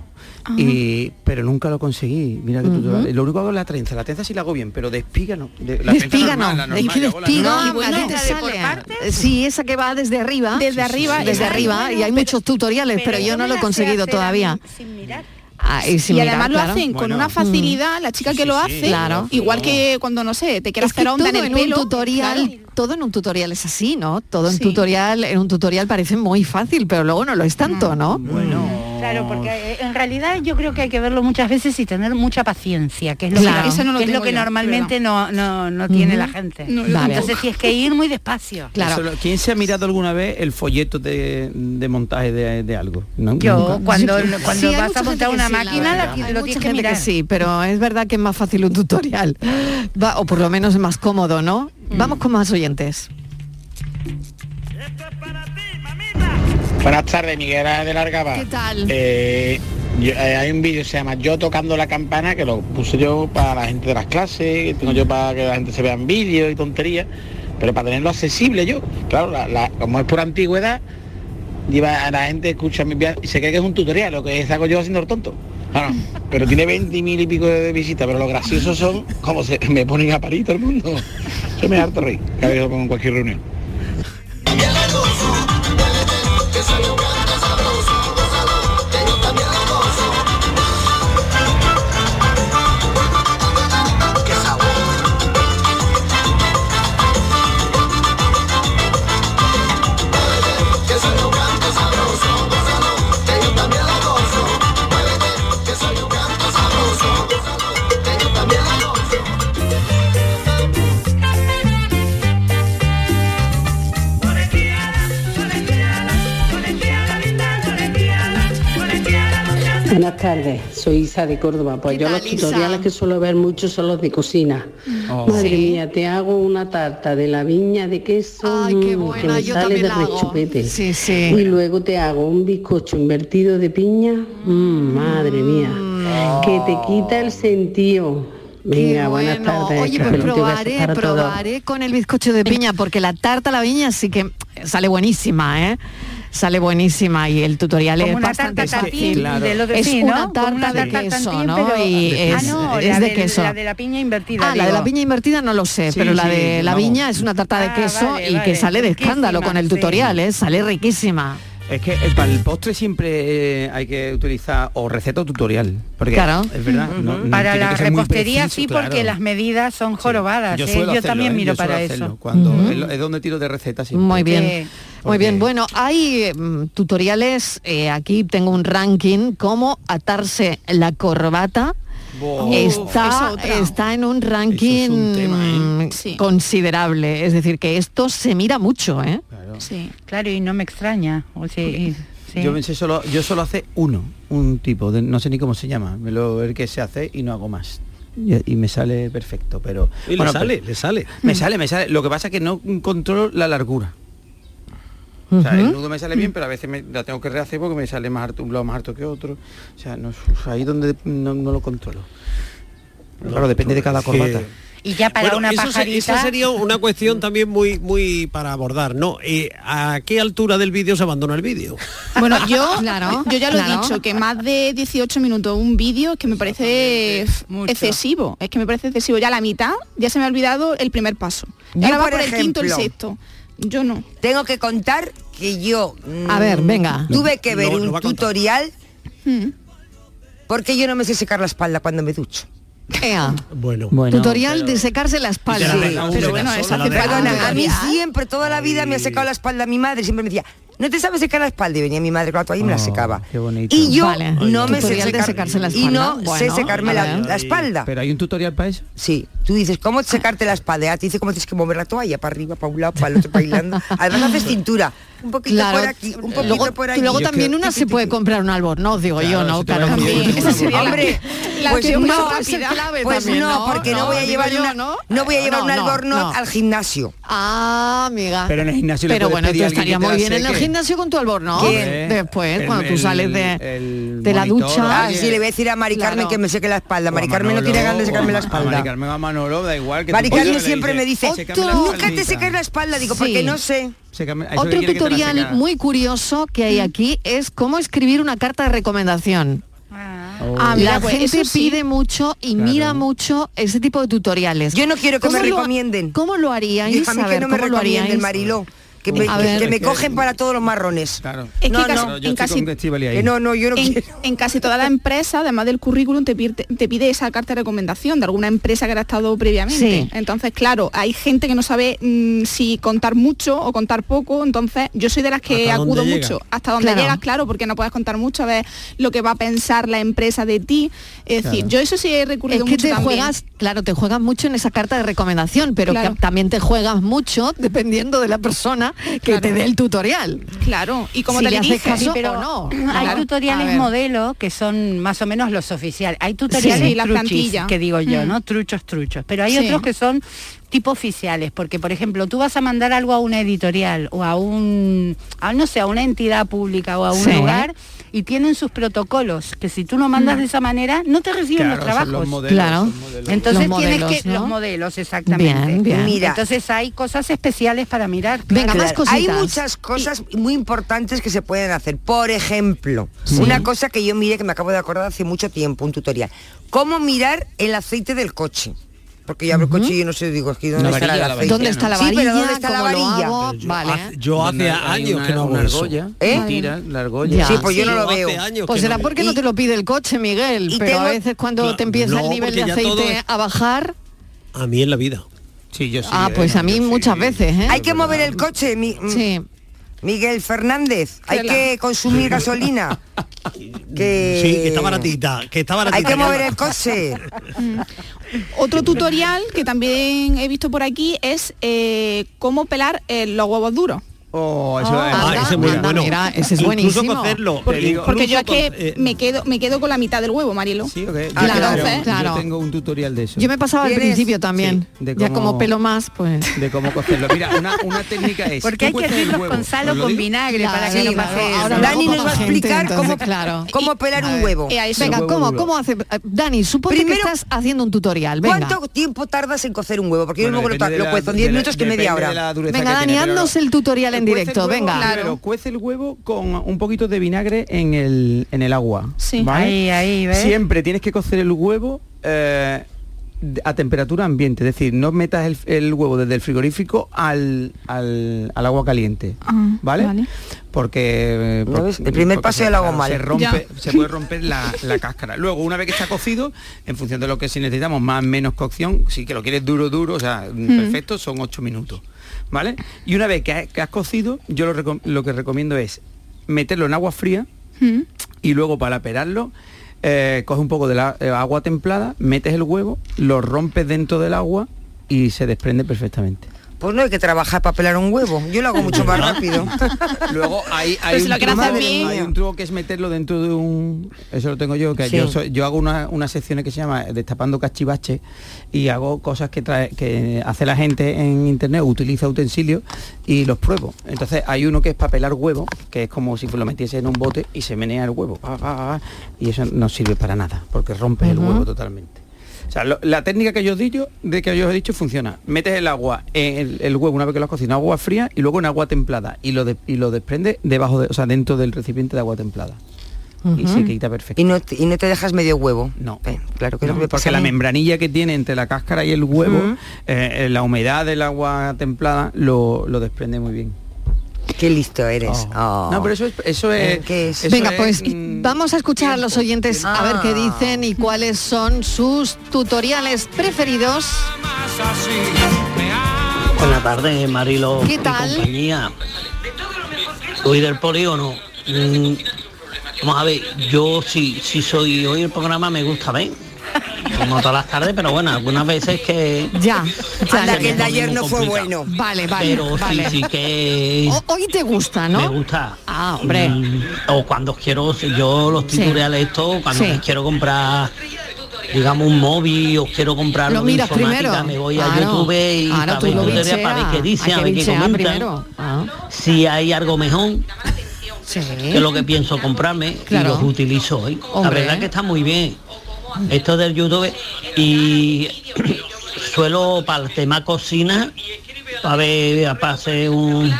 Y, pero nunca lo conseguí. Mira que uh-huh. tú, lo único hago es la trenza. La trenza sí la hago bien, pero de espiga no. De, la de espiga normal, no. La normal, de espiga no, y bueno, no. Te por partes. Sí, esa que va desde arriba. Desde sí, arriba. Sí, desde sí. arriba. Bueno, y hay pero, muchos tutoriales, pero, pero yo no lo he conseguido todavía. Sin mirar. Ah, y, y mirar, además claro. lo hacen con bueno. una facilidad, la chica que sí, lo hace, sí, claro. igual que cuando, no sé, te quieras hacer onda en el pelo. Tutorial, claro. Todo en un tutorial es así, ¿no? Todo en, sí. tutorial, en un tutorial parece muy fácil, pero luego no lo es tanto, ¿no? Bueno... Claro, porque en realidad yo creo que hay que verlo muchas veces y tener mucha paciencia, que es lo claro. que, no lo que, es lo que yo, normalmente no, no, no tiene uh-huh. la gente. No, vale. Entonces tienes que ir muy despacio. Claro. Eso, ¿quién se ha mirado alguna vez el folleto de, de montaje de, de algo? ¿No? Yo, cuando, sí, cuando sí, vas a montar una sí, máquina, la la, lo tienes que mirar. Que sí, pero es verdad que es más fácil un tutorial, Va, o por lo menos es más cómodo, ¿no? Mm. Vamos con más oyentes. Buenas tardes, Miguel de Largaba. ¿Qué tal? Eh, yo, eh, hay un vídeo que se llama Yo tocando la campana, que lo puse yo para la gente de las clases, tengo yo para que la gente se vea en vídeo y tonterías, pero para tenerlo accesible yo. Claro, la, la, como es por antigüedad, lleva a la gente, escucha mi y se cree que es un tutorial, lo que saco yo haciendo el tonto. Ah, no, pero tiene veinte mil y pico de visitas, pero lo gracioso son como se me ponen a parir todo el mundo. Yo me harto reír, cada vez con cualquier reunión. Buenas tardes, soy Isa de Córdoba. Pues yo los Isa? tutoriales que suelo ver mucho son los de cocina. Oh. Madre ¿Sí? mía, te hago una tarta de la viña de queso. Ay, qué buena, que me yo sale de rechupete. Sí, sí. Y luego te hago un bizcocho invertido de piña. Mm, madre mía, oh. que te quita el sentido. Venga, bueno. buenas tardes. Oye, pues probaré, probaré todo. con el bizcocho de piña, porque la tarta a la viña sí que sale buenísima, ¿eh? Sale buenísima y el tutorial es bastante fácil. Es una tarta de queso, ¿no? Y es, ah, no, es de, de queso. La de la piña invertida. Ah, digo. la de la piña invertida no lo sé, sí, pero la de sí, la no. viña es una tarta de ah, queso vale, y vale, que sale de escándalo con el tutorial, sí. ¿eh? Sale riquísima. Es que el, para el postre siempre eh, hay que utilizar o receta o tutorial, porque claro. es verdad. Uh-huh. no, no para la repostería preciso, sí, claro. porque las medidas son jorobadas. Sí. Yo, ¿eh? hacerlo, yo también ¿eh? miro yo para eso. Cuando uh-huh. es donde tiro de recetas. Muy bien, eh, porque... muy bien. Bueno, hay mm, tutoriales. Eh, aquí tengo un ranking cómo atarse la corbata. Wow. Está, está en un ranking es un tema, ¿eh? sí. considerable, es decir, que esto se mira mucho, ¿eh? Claro, sí. claro y no me extraña. O sea, y, sí. Yo pensé solo, yo solo hace uno, un tipo, de, no sé ni cómo se llama, me lo el que se hace y no hago más. Y, y me sale perfecto, pero... Y bueno, le sale, pero, le sale. Me sale, me sale. Lo que pasa es que no controlo la largura. O sea, el nudo me sale bien, pero a veces me la tengo que rehacer porque me sale más harto, un lado más harto que otro. O sea, no, ahí donde no, no lo controlo. Pero claro, depende de cada corbata. Sí. Y ya para bueno, una eso pajarita... Esa sería una cuestión también muy muy para abordar, ¿no? Eh, ¿A qué altura del vídeo se abandona el vídeo? Bueno, yo claro, yo ya lo claro. he dicho, que más de dieciocho minutos un vídeo es que me parece Mucho. excesivo. Es que me parece excesivo. Ya la mitad, ya se me ha olvidado el primer paso. Ya ahora va por el ejemplo, quinto, el sexto. Yo no. Tengo que contar que yo... Mmm, a ver, venga. Tuve que ver no, no un tutorial mm. porque yo no me sé secar la espalda cuando me ducho. Ea. Bueno, tutorial pero, de secarse la espalda. Sí, pero, pero bueno, esa perdona, a mí siempre, toda la vida Ay. me ha secado la espalda mi madre. Siempre me decía, no te sabes secar la espalda. Y venía mi madre con la toalla y me la secaba. Qué bonito. Y yo vale. no me sé secar, secarse la espalda. Y no bueno, sé secarme la, la espalda. ¿Pero hay un tutorial para eso? Sí. Tú dices, ¿cómo secarte la espalda? ¿Eh? Te dice cómo tienes que mover la toalla, para arriba, para un lado, para el otro, bailando. Además haces cintura. Un poquito claro, por aquí, un poquito luego, por ahí. Luego también creo, una tí, tí, tí, se puede comprar un albornoz, digo claro, yo, ¿no? Claro, también. Esa sería hombre, la, pues la que no, clave pues también, no, porque no, no voy a llevar yo, una, no, no voy a llevar no, un albornoz no, no. al gimnasio. Ah, amiga. Pero en el gimnasio Pero bueno, tú estarías muy bien en el gimnasio con tu albornoz. ¿Quién? Después, el, cuando tú sales de, de la ducha. Ah, sí, le voy a decir a Mari Carmen que me seque la espalda. Mari Carmen no tiene ganas de secarme la espalda. Mari Carmen a Manolo, da igual. Mari Carmen siempre me dice, nunca te secas la espalda, digo, porque no sé. Otro tutorial muy curioso que hay aquí es cómo escribir una carta de recomendación. Ah. Oh. Ah, mira, la pues, gente sí. pide mucho y claro. mira mucho ese tipo de tutoriales. Yo no quiero que me lo, recomienden. ¿Cómo lo haríais? A mí que no me recomienden, Mariló. Que me, que, que me cogen para todos los marrones. Claro. Es que no, casi, no, en casi que no, no, yo no en, en casi toda la empresa, además del currículum, te pide, te pide esa carta de recomendación de alguna empresa que ha estado previamente. Sí. Entonces, claro, hay gente que no sabe mmm, si contar mucho o contar poco. Entonces, yo soy de las que acudo llega? mucho. Hasta donde claro. llegas, claro, porque no puedes contar mucho, a ver lo que va a pensar la empresa de ti. Es claro. decir, yo eso sí he recurrido es mucho que te también. Juegas, claro, te juegas mucho en esa carta de recomendación, pero claro. que también te juegas mucho dependiendo de la persona que claro. te dé el tutorial. Claro, y como si te le haces caso pero o no. Hay claro. tutoriales modelo que son más o menos los oficiales. Hay tutoriales sí, truchis, la que digo yo, mm. ¿no? Truchos, truchos. Pero hay sí. otros que son tipo oficiales, porque por ejemplo, tú vas a mandar algo a una editorial o a un, a, no sé, a una entidad pública o a un sí. lugar y tienen sus protocolos, que si tú no mandas no. de esa manera, no te reciben claro, los trabajos. Los modelos, claro. Modelos. Entonces los tienes modelos, que... ¿no? Los modelos, exactamente. Bien, bien. Mira. Entonces hay cosas especiales para mirar. Venga, claro. Más cositas. Hay muchas cosas y... muy importantes que se pueden hacer. Por ejemplo, sí. una cosa que yo miré, que me acabo de acordar hace mucho tiempo, un tutorial. Cómo mirar el aceite del coche. Porque yo abro el uh-huh. coche y yo no sé, digo, aquí ¿dónde la varilla, está la varilla? ¿Dónde está la varilla? Sí, pero ¿dónde está la varilla? Yo, vale. ha, yo hace una, años una, que no hago una argolla. ¿Eh? Tira, la argolla. Ya. Sí, pues sí, yo no lo veo. Pues será no porque y, no te lo pide el coche, Miguel, pero tengo, a veces cuando no, te empieza no, el nivel de aceite es... a bajar... A mí en la vida. Sí, yo sí. Ah, eh, pues a mí muchas sí, veces, ¿eh? Hay que mover el coche, mi, sí. Miguel Fernández. Hay que consumir gasolina. Que... Sí, que está baratita, que está baratita. Hay que mover el coche. Otro tutorial que también he visto por aquí es eh, cómo pelar eh, los huevos duros. Oh, eso oh, es. Ah, ese es muy bueno. Mira, ese es buenísimo. Cocerlo, porque, digo, porque yo es que eh, me quedo me quedo con la mitad del huevo, Mariló. Sí, okay. ah, claro, claro, claro. Yo tengo un tutorial de eso. Yo me pasaba al principio también. Sí, de cómo, ya como pelo más, pues. De cómo cocerlo. Mira, una, una técnica es. Porque hay que hacerlos con sal o con vinagre claro, para sí, que no claro, pase eso. Dani nos va a explicar gente, cómo, entonces, claro. cómo pelar un huevo. Eh, venga, huevo cómo, cómo hace. Dani, suponte que estás haciendo un tutorial. Venga. ¿Cuánto tiempo tardas en cocer un huevo? Porque yo luego lo cuezo en diez minutos que media hora. Venga, Dani, haznos el tutorial en directo, huevo, venga. Claro. Primero, cuece el huevo con un poquito de vinagre en el, en el agua. Sí. ¿Vale? Ahí, ahí, ¿ves? Siempre tienes que cocer el huevo eh, a temperatura ambiente, es decir, no metas el, el huevo desde el frigorífico al, al, al agua caliente, ah, ¿vale? Vale. Porque, porque el primer porque paso del agua claro, mal. Se rompe, se puede romper la, la cáscara. Luego, una vez que está cocido, en función de lo que si necesitamos más o menos cocción, si que lo quieres duro, duro, o sea, mm. perfecto, son ocho minutos. ¿Vale? Y una vez que has, que has cocido, yo lo, recom- lo que recomiendo es meterlo en agua fría mm. y luego para pelarlo, eh, coge un poco de la, eh, agua templada, metes el huevo, lo rompes dentro del agua y se desprende perfectamente. Pues no hay que trabajar para pelar un huevo. Yo lo hago mucho más rápido. Luego hay, hay, pues un truco, hay un truco que es meterlo dentro de un... Eso lo tengo yo, que sí. yo, so, yo hago unas una secciones que se llama Destapando Cachivache y hago cosas que, trae, que hace la gente en internet, utiliza utensilios y los pruebo. Entonces hay uno que es para pelar huevo, que es como si lo metiese en un bote y se menea el huevo. Y eso no sirve para nada, porque rompes uh-huh. el huevo totalmente. O sea, lo, la técnica que yo os he dicho, de que yo os he dicho funciona. Metes el agua, el, el huevo una vez que lo has cocinado, agua fría y luego en agua templada y lo de, y lo desprende debajo, de, o sea, dentro del recipiente de agua templada. Uh-huh. Y se quita perfecto. ¿Y no, te, y no te dejas medio huevo? No, eh, claro que no, no me pasa porque la membranilla que tiene entre la cáscara y el huevo, uh-huh. eh, la humedad del agua templada lo, lo desprende muy bien. Qué listo eres. Oh. Oh. No, pero eso es... Eso es, es? Eso venga, es, pues mm, vamos a escuchar tiempo. A los oyentes ah. a ver qué dicen y cuáles son sus tutoriales preferidos. Buenas tardes, Mariló. ¿Qué tal? Compañía. Soy del polígono. Mm, vamos a ver, yo si, si soy hoy el programa me gusta, ¿ves? No todas las tardes, pero bueno, algunas veces que... Ya, ya anda que el de ayer no fue bueno. Vale, vale, pero vale. Sí, sí que... O, hoy te gusta, ¿no? Me gusta. Ah, hombre. Mm, o cuando quiero, yo los tutoriales sí. estos, cuando sí. quiero comprar, digamos, un móvil, o quiero comprar lo miras primero. Me voy ah, a YouTube no. y ah, no, para, ver, bichea, para ver qué dicen, a ver qué comentan. Ah. Si hay algo mejor... Sí. Que es lo que pienso comprarme claro. y los utilizo hoy. Hombre. La verdad que está muy bien. Esto del YouTube y suelo para el tema cocina, para ver, para hacer un,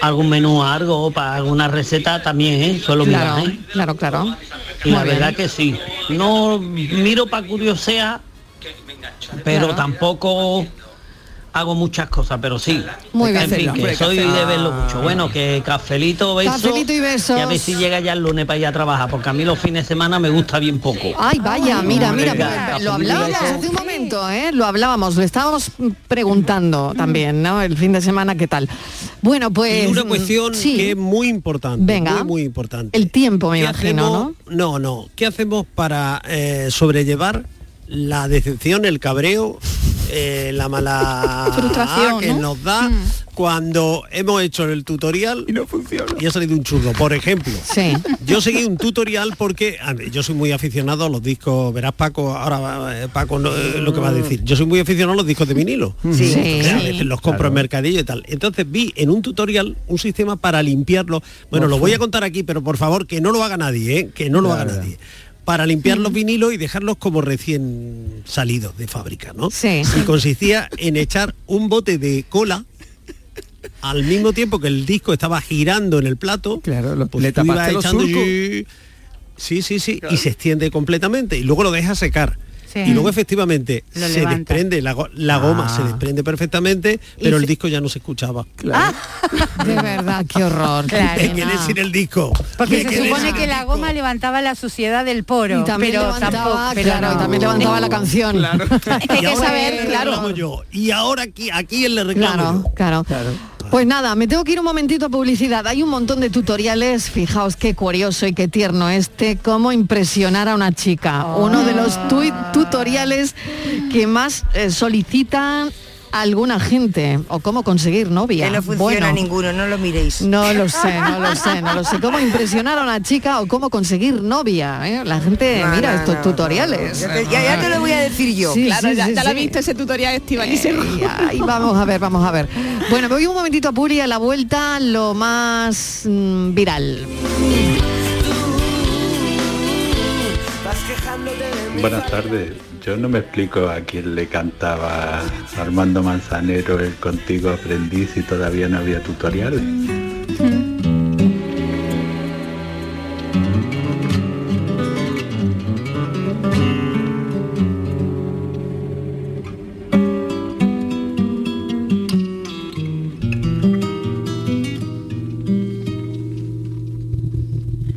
algún menú o algo, para alguna receta también, ¿eh? Suelo claro, mirar, ¿eh? Claro, claro. Y muy la bien. Verdad que sí. No miro para curiosear, pero claro. tampoco hago muchas cosas, pero sí. Muy bien, en fin, que hombre, soy café. De verlo mucho. Bueno, que cafelito, besos. Cafelito y besos. Y a ver si llega ya el lunes para ir a trabajar, porque a mí los fines de semana me gusta bien poco. Ay, vaya, ay, mira, mira, mira lo hablábamos hace un momento, ¿eh? Lo hablábamos, lo estábamos preguntando también, ¿no? El fin de semana, ¿qué tal? Bueno, pues... Y una cuestión sí. que es muy importante, venga, muy, muy importante. El tiempo, me imagino, hacemos, ¿no? No, no. ¿Qué hacemos para eh, sobrellevar la decepción, el cabreo... eh, la mala frustración que ¿no? nos da mm. cuando hemos hecho el tutorial y no funciona y ha salido un churro, por ejemplo. Sí. Yo seguí un tutorial porque a mí, yo soy muy aficionado a los discos, verás Paco, ahora Paco no, lo que va a decir, yo soy muy aficionado a los discos de vinilo. Sí. Sí. Entonces, a veces los compro claro. en mercadillo y tal. Entonces vi en un tutorial un sistema para limpiarlo. Bueno, lo voy a contar aquí, pero por favor que no lo haga nadie, ¿eh? Que no lo claro. haga nadie. Para limpiar los vinilos y dejarlos como recién salidos de fábrica, ¿no? Sí. Y consistía en echar un bote de cola al mismo tiempo que el disco estaba girando en el plato. Claro, lo, pues le tapaste los surcos. Y... Sí, sí, sí, claro. Y se extiende completamente y luego lo deja secar. Sí. Y luego efectivamente lo se levanta. desprende, la, go- la goma ah. se desprende perfectamente, pero el disco ya no se escuchaba. Claro. Ah, de verdad, qué horror. Claro, me quedé sin el disco. Porque se supone que la goma levantaba la suciedad del poro. Y también pero levantaba, tampoco, pero claro, no. también levantaba la canción. Claro. Es que hay que saber, claro. Yo. Y ahora aquí, aquí él le reclamo. Claro, claro, claro. Pues nada, me tengo que ir un momentito a publicidad. Hay un montón de tutoriales, fijaos qué curioso y qué tierno este, cómo impresionar a una chica. Oh. Uno de los tu- tutoriales que más eh, solicitan alguna gente, o cómo conseguir novia. Que no funciona bueno, ninguno, no lo miréis. No lo sé, no lo sé, no lo sé. Cómo impresionar a una chica o cómo conseguir novia, ¿eh? La gente no, mira no, estos no, tutoriales. No, no, no. Ya, ya te lo voy a decir yo. Sí, claro, sí, ya, sí, ya sí. la viste ese tutorial, Estíbaliz. Eh, y vamos a ver, vamos a ver. Bueno, me voy un momentito a Puri, a la vuelta, lo más mmm, viral. Buenas tardes. Yo no me explico a quién le cantaba Armando Manzanero el Contigo aprendí si todavía no había tutoriales.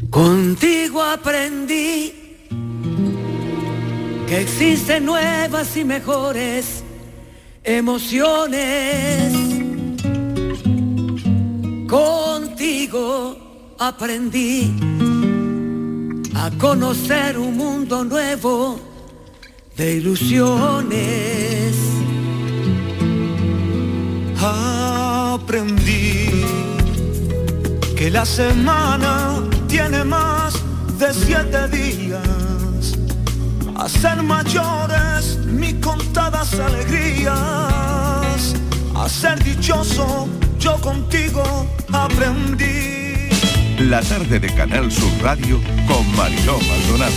Contigo aprendí que existen nuevas y mejores emociones. Contigo aprendí a conocer un mundo nuevo de ilusiones. Aprendí que la semana tiene más de siete días. A ser mayores mis contadas alegrías. A ser dichoso yo contigo aprendí. La tarde de Canal Sur Radio con Mariló Maldonado.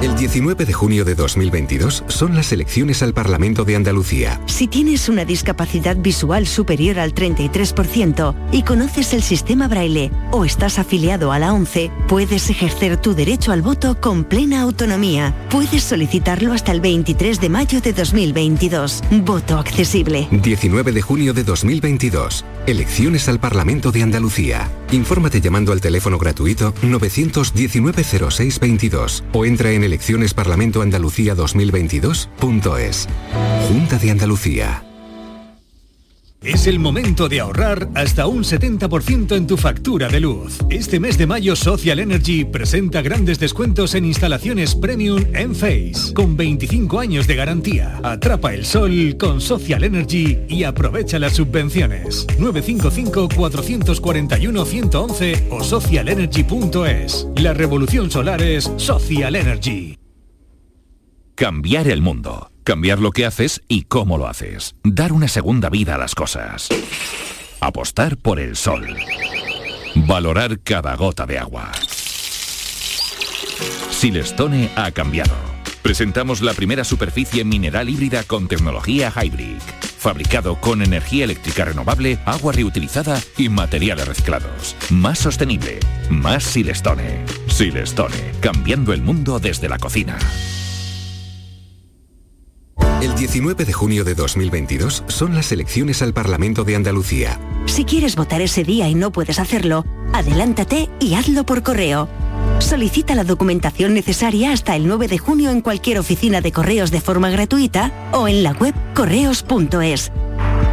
El diecinueve de junio de dos mil veintidós son las elecciones al Parlamento de Andalucía. Si tienes una discapacidad visual superior al treinta y tres por ciento y conoces el sistema braille o estás afiliado a la ONCE, puedes ejercer tu derecho al voto con plena autonomía. Puedes solicitarlo hasta el veintitrés de mayo de dos mil veintidós. Voto accesible. diecinueve de junio de dos mil veintidós. Elecciones al Parlamento de Andalucía. Infórmate llamando al teléfono gratuito nueve uno nueve cero seis dos dos o entra en elecciones parlamento andalucía dos mil veintidós punto es. Junta de Andalucía. Es el momento de ahorrar hasta un setenta por ciento en tu factura de luz. Este mes de mayo Social Energy presenta grandes descuentos en instalaciones premium en Face, con veinticinco años de garantía. Atrapa el sol con Social Energy y aprovecha las subvenciones. nueve cinco cinco cuatro cuatro uno uno uno uno uno o social energy punto es. La revolución solar es Social Energy. Cambiar el mundo. Cambiar lo que haces y cómo lo haces. Dar una segunda vida a las cosas. Apostar por el sol. Valorar cada gota de agua. Silestone ha cambiado. Presentamos la primera superficie mineral híbrida con tecnología Hybrid. Fabricado con energía eléctrica renovable, agua reutilizada y materiales reciclados. Más sostenible. Más Silestone. Silestone. Cambiando el mundo desde la cocina. El diecinueve de junio de dos mil veintidós son las elecciones al Parlamento de Andalucía. Si quieres votar ese día y no puedes hacerlo, adelántate y hazlo por correo. Solicita la documentación necesaria hasta el nueve de junio en cualquier oficina de correos de forma gratuita o en la web correos punto es.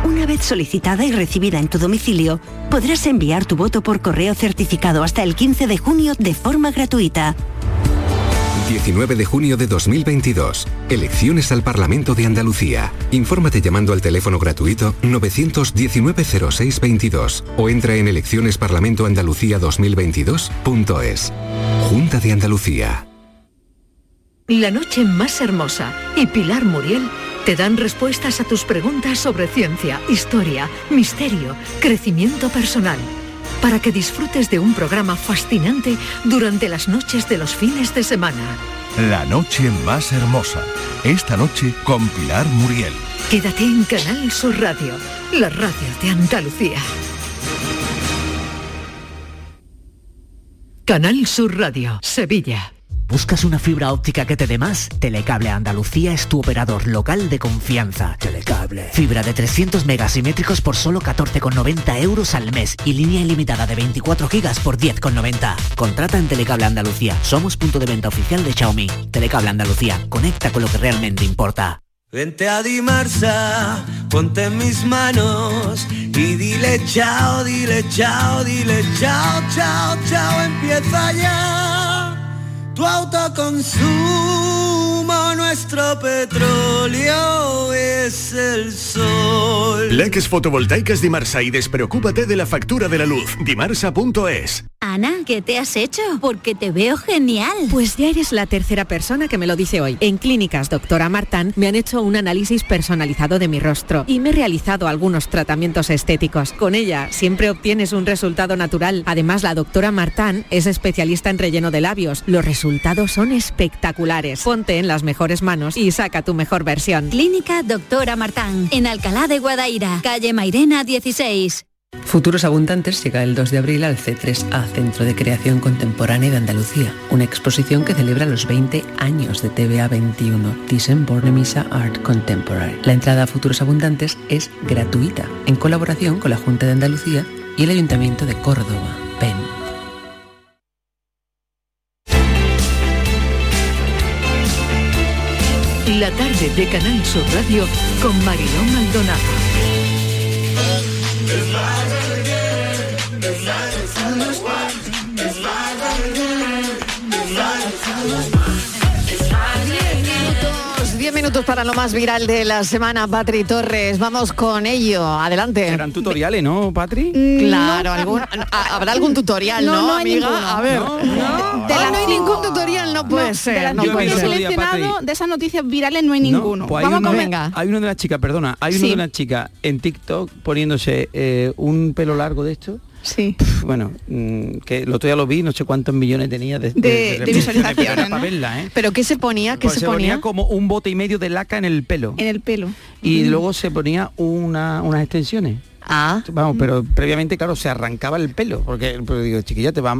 Una vez solicitada y recibida en tu domicilio, podrás enviar tu voto por correo certificado hasta el quince de junio de forma gratuita. diecinueve de junio de dos mil veintidós. Elecciones al Parlamento de Andalucía. Infórmate llamando al teléfono gratuito nueve uno nueve cero seis veintidós o entra en elecciones parlamento andalucía dos mil veintidós punto es. Junta de Andalucía. La noche más hermosa y Pilar Muriel te dan respuestas a tus preguntas sobre ciencia, historia, misterio, crecimiento personal, para que disfrutes de un programa fascinante durante las noches de los fines de semana. La noche más hermosa, esta noche con Pilar Muriel. Quédate en Canal Sur Radio, la radio de Andalucía. Canal Sur Radio, Sevilla. ¿Buscas una fibra óptica que te dé más? Telecable Andalucía es tu operador local de confianza. Telecable. Fibra de trescientos megas simétricos por solo catorce con noventa euros al mes y línea ilimitada de veinticuatro gigas por diez con noventa. Contrata en Telecable Andalucía. Somos punto de venta oficial de Xiaomi. Telecable Andalucía. Conecta con lo que realmente importa. Vente a Dimarsa, ponte en mis manos y dile chao, dile chao, dile chao, chao, chao. Empieza ya tu autoconsumo, nuestro petróleo es el sol. Leques fotovoltaicas Dimarsa y despreocúpate de la factura de la luz. Dimarsa punto es. Ana, ¿qué te has hecho? Porque te veo genial. Pues ya eres la tercera persona que me lo dice hoy. En Clínicas Doctora Martán me han hecho un análisis personalizado de mi rostro y me he realizado algunos tratamientos estéticos. Con ella siempre obtienes un resultado natural. Además, la Doctora Martán es especialista en relleno de labios. Los resultados son espectaculares. Ponte en las mejores manos y saca tu mejor versión. Clínica Doctora Martán, en Alcalá de Guadaira, calle Mairena dieciséis. Futuros Abundantes llega el dos de abril al ce tres a, Centro de Creación Contemporánea de Andalucía, una exposición que celebra los veinte años de T V A veintiuno, Thyssen Bornemisza Art Contemporary. La entrada a Futuros Abundantes es gratuita, en colaboración con la Junta de Andalucía y el Ayuntamiento de Córdoba, P E N. La tarde de Canal Sur Radio con Mariló Maldonado. diez minutos para lo más viral de la semana, Patri Torres. Vamos con ello. Adelante. Serán tutoriales, ¿no, Patri? Claro, algún, a, habrá algún tutorial, ¿no, no, no amiga? Ninguno. A ver. No, no, de la, no hay ningún tutorial, no puede no, ser. De las no puede ser. Seleccionado de esas noticias virales no hay ninguno. No, pues hay Vamos con venga. Hay uno de las chicas, perdona, hay uno sí. de una chica en TikTok poniéndose eh, un pelo largo de esto. Sí. Pff, bueno, mmm, que el otro día lo vi, no sé cuántos millones tenía de, de, de, de visualizaciones, ¿no? Verla, ¿eh? Pero ¿qué se ponía? ¿Qué pues se, se ponía? ponía como un bote y medio de laca en el pelo. En el pelo. Y mm. luego se ponía una, unas extensiones. Ah. Vamos, pero previamente, claro, se arrancaba el pelo, porque, porque digo, chiquilla, te vas,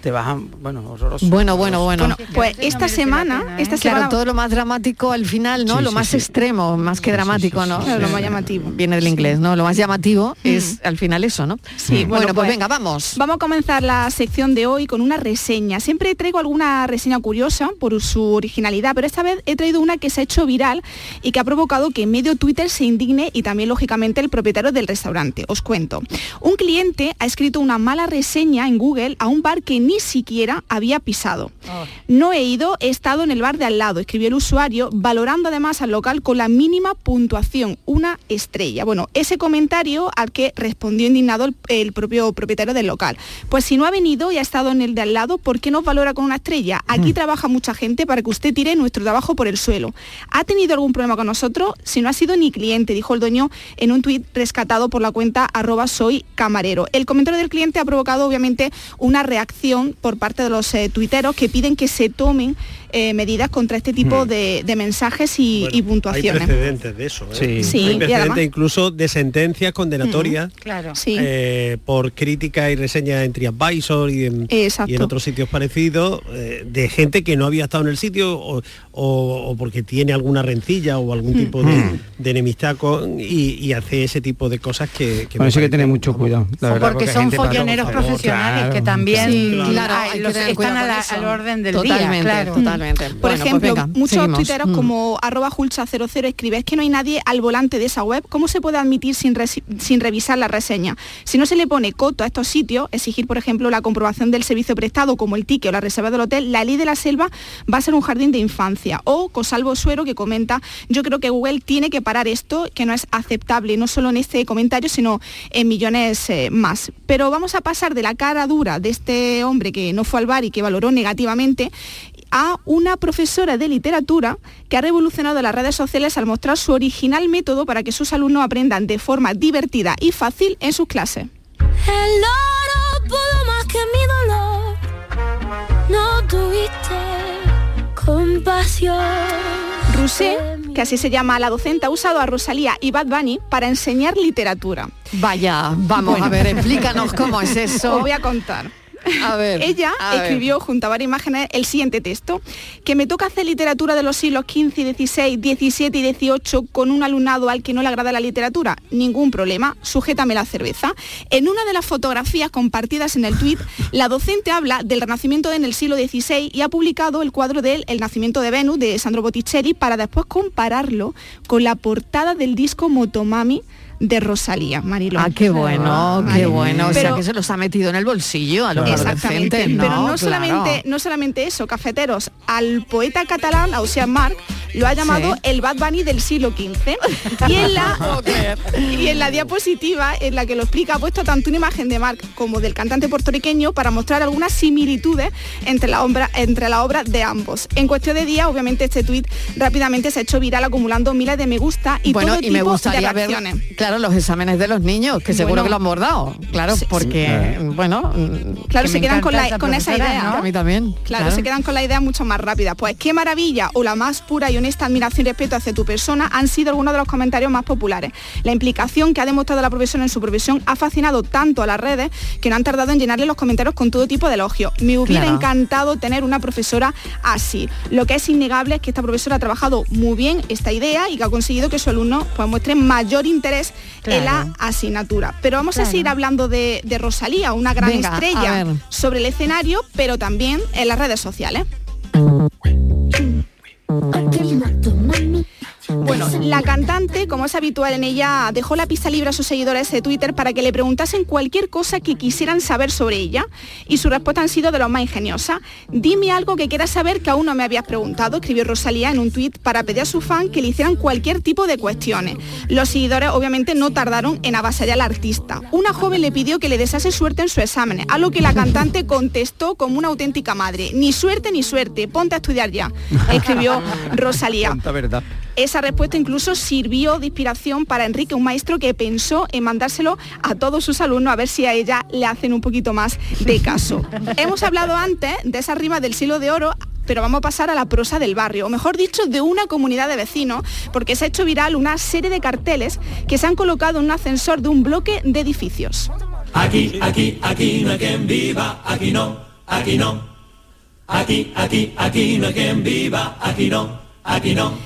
te vas, a, bueno, horroroso. Bueno, bueno, bueno. bueno pues esta semana, pena, ¿eh? esta semana, claro, todo lo más dramático al final, ¿no? Sí, lo sí, más sí. extremo, más que sí, dramático, sí, sí, ¿no? Sí, lo sí. más llamativo. Viene del inglés, ¿no? Lo más llamativo mm. es al final eso, ¿no? Sí. Mm. Bueno, bueno pues, pues venga, vamos. Vamos a comenzar la sección de hoy con una reseña. Siempre traigo alguna reseña curiosa por su originalidad, pero esta vez he traído una que se ha hecho viral y que ha provocado que medio Twitter se indigne y también lógicamente el propietario del restaurante. Os cuento. Un cliente ha escrito una mala reseña en Google a un bar que ni siquiera había pisado. Oh. No he ido, he estado en el bar de al lado, escribió el usuario, valorando además al local con la mínima puntuación, una estrella. Bueno, ese comentario al que respondió indignado el, el propio propietario del local. Pues si no ha venido y ha estado en el de al lado, ¿por qué nos valora con una estrella? Aquí mm. trabaja mucha gente para que usted tire nuestro trabajo por el suelo. ¿Ha tenido algún problema con nosotros? Si no ha sido ni cliente, dijo el dueño en un tuit rescatado por por la cuenta arroba soy camarero. El comentario del cliente ha provocado obviamente una reacción por parte de los eh, tuiteros que piden que se tomen eh, medidas contra este tipo de, de mensajes y, bueno, y puntuaciones. Hay precedentes de eso, ¿eh? sí. Sí, hay precedentes incluso de sentencias condenatorias mm, claro. sí. eh, por críticas y reseñas en TripAdvisor y en, y en otros sitios parecidos eh, de gente que no había estado en el sitio o, o, o porque tiene alguna rencilla o algún mm. tipo de, mm. de enemistad con, y, y hace ese tipo de cosas. que... que bueno, sí que tiene mucho cuidado. La verdad, porque, porque son folloneros profesionales, claro, que también sí, claro, hay, los que están a la, al orden del totalmente, día. Claro, totalmente. Por bueno, ejemplo, pues venga, muchos tuiteros mm. como arroba julcha cero cero escribe, es que no hay nadie al volante de esa web. ¿Cómo se puede admitir sin, resi- sin revisar la reseña? Si no se le pone coto a estos sitios, exigir, por ejemplo, la comprobación del servicio prestado, como el ticket o la reserva del hotel, la ley de la selva va a ser un jardín de infancia. O Cosalvo Suero, que comenta, yo creo que Google tiene que parar esto, que no es aceptable, no solo en este comentario, sino en millones eh, más. Pero vamos a pasar de la cara dura de este hombre que no fue al bar y que valoró negativamente a una profesora de literatura que ha revolucionado las redes sociales al mostrar su original método para que sus alumnos aprendan de forma divertida y fácil en sus clases. El oro pudo más que mi dolor, no tuviste compasión. Rousseau, que así se llama la docente, ha usado a Rosalía y Bad Bunny para enseñar literatura. Vaya, vamos, bueno, a ver, explícanos cómo es eso. Os voy a contar. A ver, ella a escribió, ver. junto a varias imágenes, el siguiente texto: que me toca hacer literatura de los siglos quince, dieciséis, diecisiete y dieciocho con un alumnado al que no le agrada la literatura. Ningún problema, sujétame la cerveza. En una de las fotografías compartidas en el tuit, la docente habla del Renacimiento en el siglo dieciséis y ha publicado el cuadro del El Nacimiento de Venus, de Sandro Botticelli, para después compararlo con la portada del disco Motomami de Rosalía, Mariló. Ah, qué bueno, ah, qué Mariló. bueno. O pero, sea, que se los ha metido en el bolsillo a los adolescentes, ¿no? Pero no, claro. solamente, no solamente eso, cafeteros. Al poeta catalán, Ausiàs March, lo ha llamado sí. el Bad Bunny del siglo quince. Y en, la, y en la diapositiva en la que lo explica ha puesto tanto una imagen de March como del cantante puertorriqueño para mostrar algunas similitudes entre la obra, entre la obra de ambos. En cuestión de días, obviamente, este tuit rápidamente se ha hecho viral acumulando miles de me gusta y bueno, todo y tipo me de reacciones. Ver, claro, los exámenes de los niños, que seguro bueno, que lo han bordado. Claro, sí, porque, sí. bueno... Claro, que se quedan con, la, con esa idea, ¿no? A mí también. Claro, claro, se quedan con la idea mucho más rápida. Pues qué maravilla, o la más pura y honesta esta admiración y respeto hacia tu persona, han sido algunos de los comentarios más populares. La implicación que ha demostrado la profesora en su profesión ha fascinado tanto a las redes que no han tardado en llenarle los comentarios con todo tipo de elogios. Me hubiera claro. encantado tener una profesora así. Lo que es innegable es que esta profesora ha trabajado muy bien esta idea y que ha conseguido que sus alumnos pues, muestren mayor interés claro. en la asignatura. Pero vamos claro. a seguir hablando de, de Rosalía, una gran Venga, estrella sobre el escenario, pero también en las redes sociales. Bueno, la cantante, como es habitual en ella, dejó la pista libre a sus seguidores de Twitter para que le preguntasen cualquier cosa que quisieran saber sobre ella, y sus respuestas han sido de los más ingeniosas. Dime algo que quieras saber que aún no me habías preguntado, escribió Rosalía en un tuit para pedir a sus fans que le hicieran cualquier tipo de cuestiones. Los seguidores obviamente no tardaron en avasallar a la artista. Una joven le pidió que le desease suerte en sus exámenes, a lo que la cantante contestó como una auténtica madre: ni suerte ni suerte, ponte a estudiar ya, escribió Rosalía. Tanta verdad. Esa respuesta incluso sirvió de inspiración para Enrique, un maestro que pensó en mandárselo a todos sus alumnos a ver si a ella le hacen un poquito más de caso. Hemos hablado antes de esa rima del siglo de oro, pero vamos a pasar a la prosa del barrio, o mejor dicho, de una comunidad de vecinos, porque se ha hecho viral una serie de carteles que se han colocado en un ascensor de un bloque de edificios. Aquí, aquí, aquí no hay quien viva, aquí no, aquí no. Aquí, aquí, aquí no hay quien viva, aquí no, aquí no.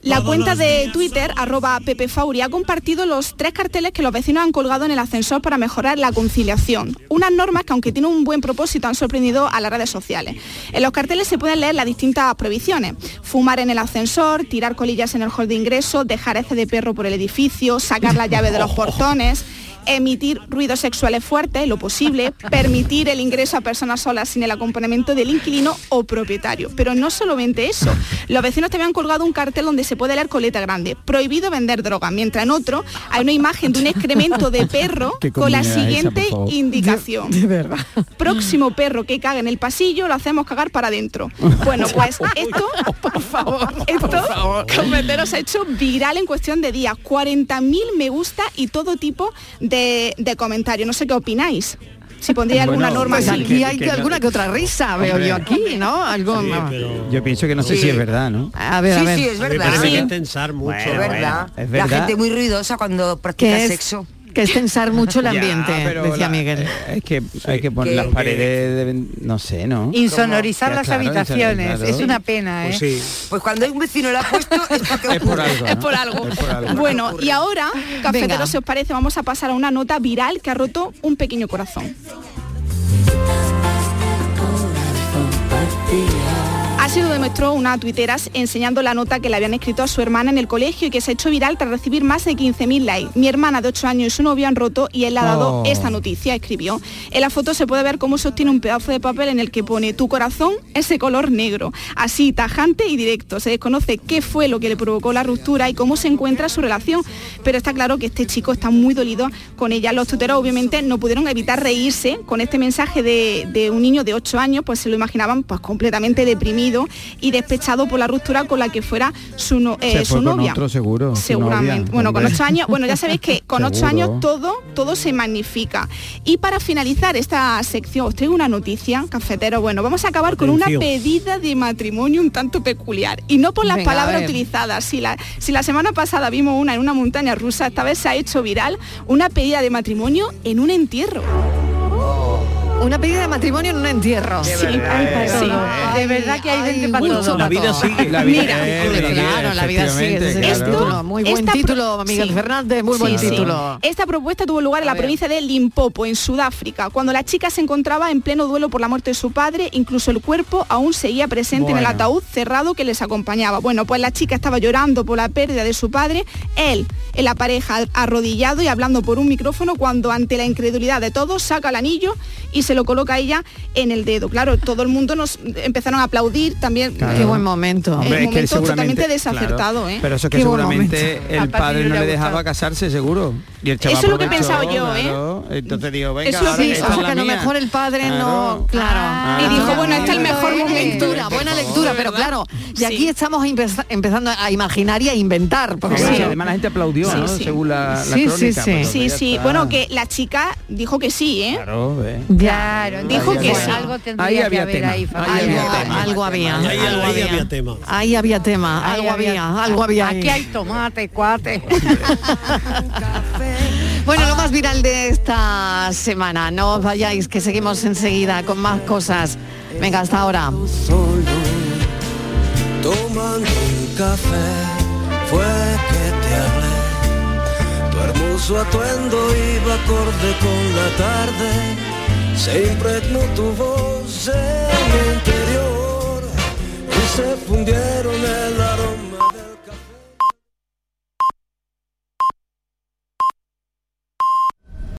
La cuenta de Twitter, arroba pepefauria, ha compartido los tres carteles que los vecinos han colgado en el ascensor para mejorar la conciliación. Unas normas que, aunque tienen un buen propósito, han sorprendido a las redes sociales. En los carteles se pueden leer las distintas prohibiciones: fumar en el ascensor, tirar colillas en el hall de ingreso, dejar heces de perro por el edificio, sacar la llave de los portones, emitir ruidos sexuales fuertes, lo posible, permitir el ingreso a personas solas sin el acompañamiento del inquilino o propietario. Pero no solamente eso, los vecinos también han colgado un cartel donde se puede leer con letra grande: prohibido vender droga, mientras en otro hay una imagen de un excremento de perro con la siguiente esa, indicación: de, de verdad. Próximo perro que caga en el pasillo, lo hacemos cagar para adentro. Bueno, pues esto, por favor, esto, por favor, cometeros, ha hecho viral en cuestión de días, cuarenta mil me gusta y todo tipo de De, de comentario. No sé qué opináis. Si pondría bueno, alguna norma. Pues aquí hay que, que alguna que otra risa, hombre, veo yo aquí, ¿no? Algo, sí, pero... Yo pienso que no sé sí. si es verdad, ¿no? A ver, sí, a ver. Sí, es verdad. Sí. Que hay que tensar mucho. Bueno, bueno. Es verdad. La gente muy ruidosa cuando practica sexo. que es tensar mucho el ambiente, ya, pero decía la, Miguel. Eh, es que sí, hay que poner las paredes, de, no sé, ¿no? Insonorizar las claro, habitaciones, insonorizar, es una pena, ¿eh? Pues, sí. Pues cuando hay un vecino lo ha puesto es, es, por algo, ¿no? es por algo. Es por algo. Bueno, y ahora, cafeteros, si os parece, vamos a pasar a una nota viral que ha roto un pequeño corazón. Así lo demostró una tuitera enseñando la nota que le habían escrito a su hermana en el colegio y que se ha hecho viral tras recibir más de quince mil likes. Mi hermana de ocho años y su novio han roto y él le ha dado oh. esta noticia, escribió. En la foto se puede ver cómo sostiene un pedazo de papel en el que pone tu corazón es de color negro. Así, tajante y directo. Se desconoce qué fue lo que le provocó la ruptura y cómo se encuentra su relación. Pero está claro que este chico está muy dolido con ella. Los tuiteros obviamente no pudieron evitar reírse con este mensaje de, de un niño de ocho años, pues se lo imaginaban pues completamente deprimido y despechado por la ruptura con la que fuera su, no, eh, se su novia. Con otro seguro, seguramente. Novia, bueno, con ocho años, bueno, ya sabéis que con ocho años todo, todo se magnifica. Y para finalizar esta sección, os traigo una noticia, cafetero. Bueno, vamos a acabar Atención. con una pedida de matrimonio un tanto peculiar. Y no por las Venga, palabras utilizadas. Si la, si la semana pasada vimos una en una montaña rusa, esta vez se ha hecho viral una pedida de matrimonio en un entierro. Una pedida de matrimonio en un entierro. Sí, de verdad, ay, sí. Ay, de verdad que hay ay, gente para todo. Bueno, la vida sigue. La vida, Mira, eh, la vida, claro, la vida sigue. Claro. Esto, muy buen título, Miguel sí. Fernández, muy sí, buen sí. título. Esta propuesta tuvo lugar en la provincia de Limpopo, en Sudáfrica, cuando la chica se encontraba en pleno duelo por la muerte de su padre, incluso el cuerpo aún seguía presente bueno. en el ataúd cerrado que les acompañaba. Bueno, pues la chica estaba llorando por la pérdida de su padre, él, en la pareja, arrodillado y hablando por un micrófono, cuando ante la incredulidad de todos, saca el anillo y se lo coloca ella en el dedo. Claro, todo el mundo nos empezaron a aplaudir también. Claro. Qué buen momento. Hombre, el momento es que totalmente desacertado. Claro, ¿eh? Pero eso que Qué seguramente el padre no le, le dejaba casarse, seguro. Y el chaval eso es lo que he pensado yo, ¿eh? Claro. Entonces digo, venga, eso sí, o sea que a lo mejor el padre claro. no... Claro. Ah, y dijo, bueno, este es el mejor momento. Lectura, buena lectura, pero claro, y aquí sí. estamos empe- empezando a imaginar y a inventar. Porque sí. Sí. Además la gente aplaudió, sí, ¿no? Sí. Según la, la sí, crónica. Sí, sí, sí. Bueno, que la chica dijo que sí, ¿eh? Claro, ¿eh? Claro, dijo ahí que sí. algo tendría ahí había que haber tema. ahí. Ahí algo había. Ahí había tema. Ahí había tema. Algo había, algo había. Aquí hay tomate, cuate. Bueno, lo más viral de esta semana. No os vayáis, que seguimos enseguida con más cosas. Venga, hasta ahora. Tomando un café fue que te hablé. Tu hermoso atuendo iba acorde con la tarde. Se impregnó tu voz.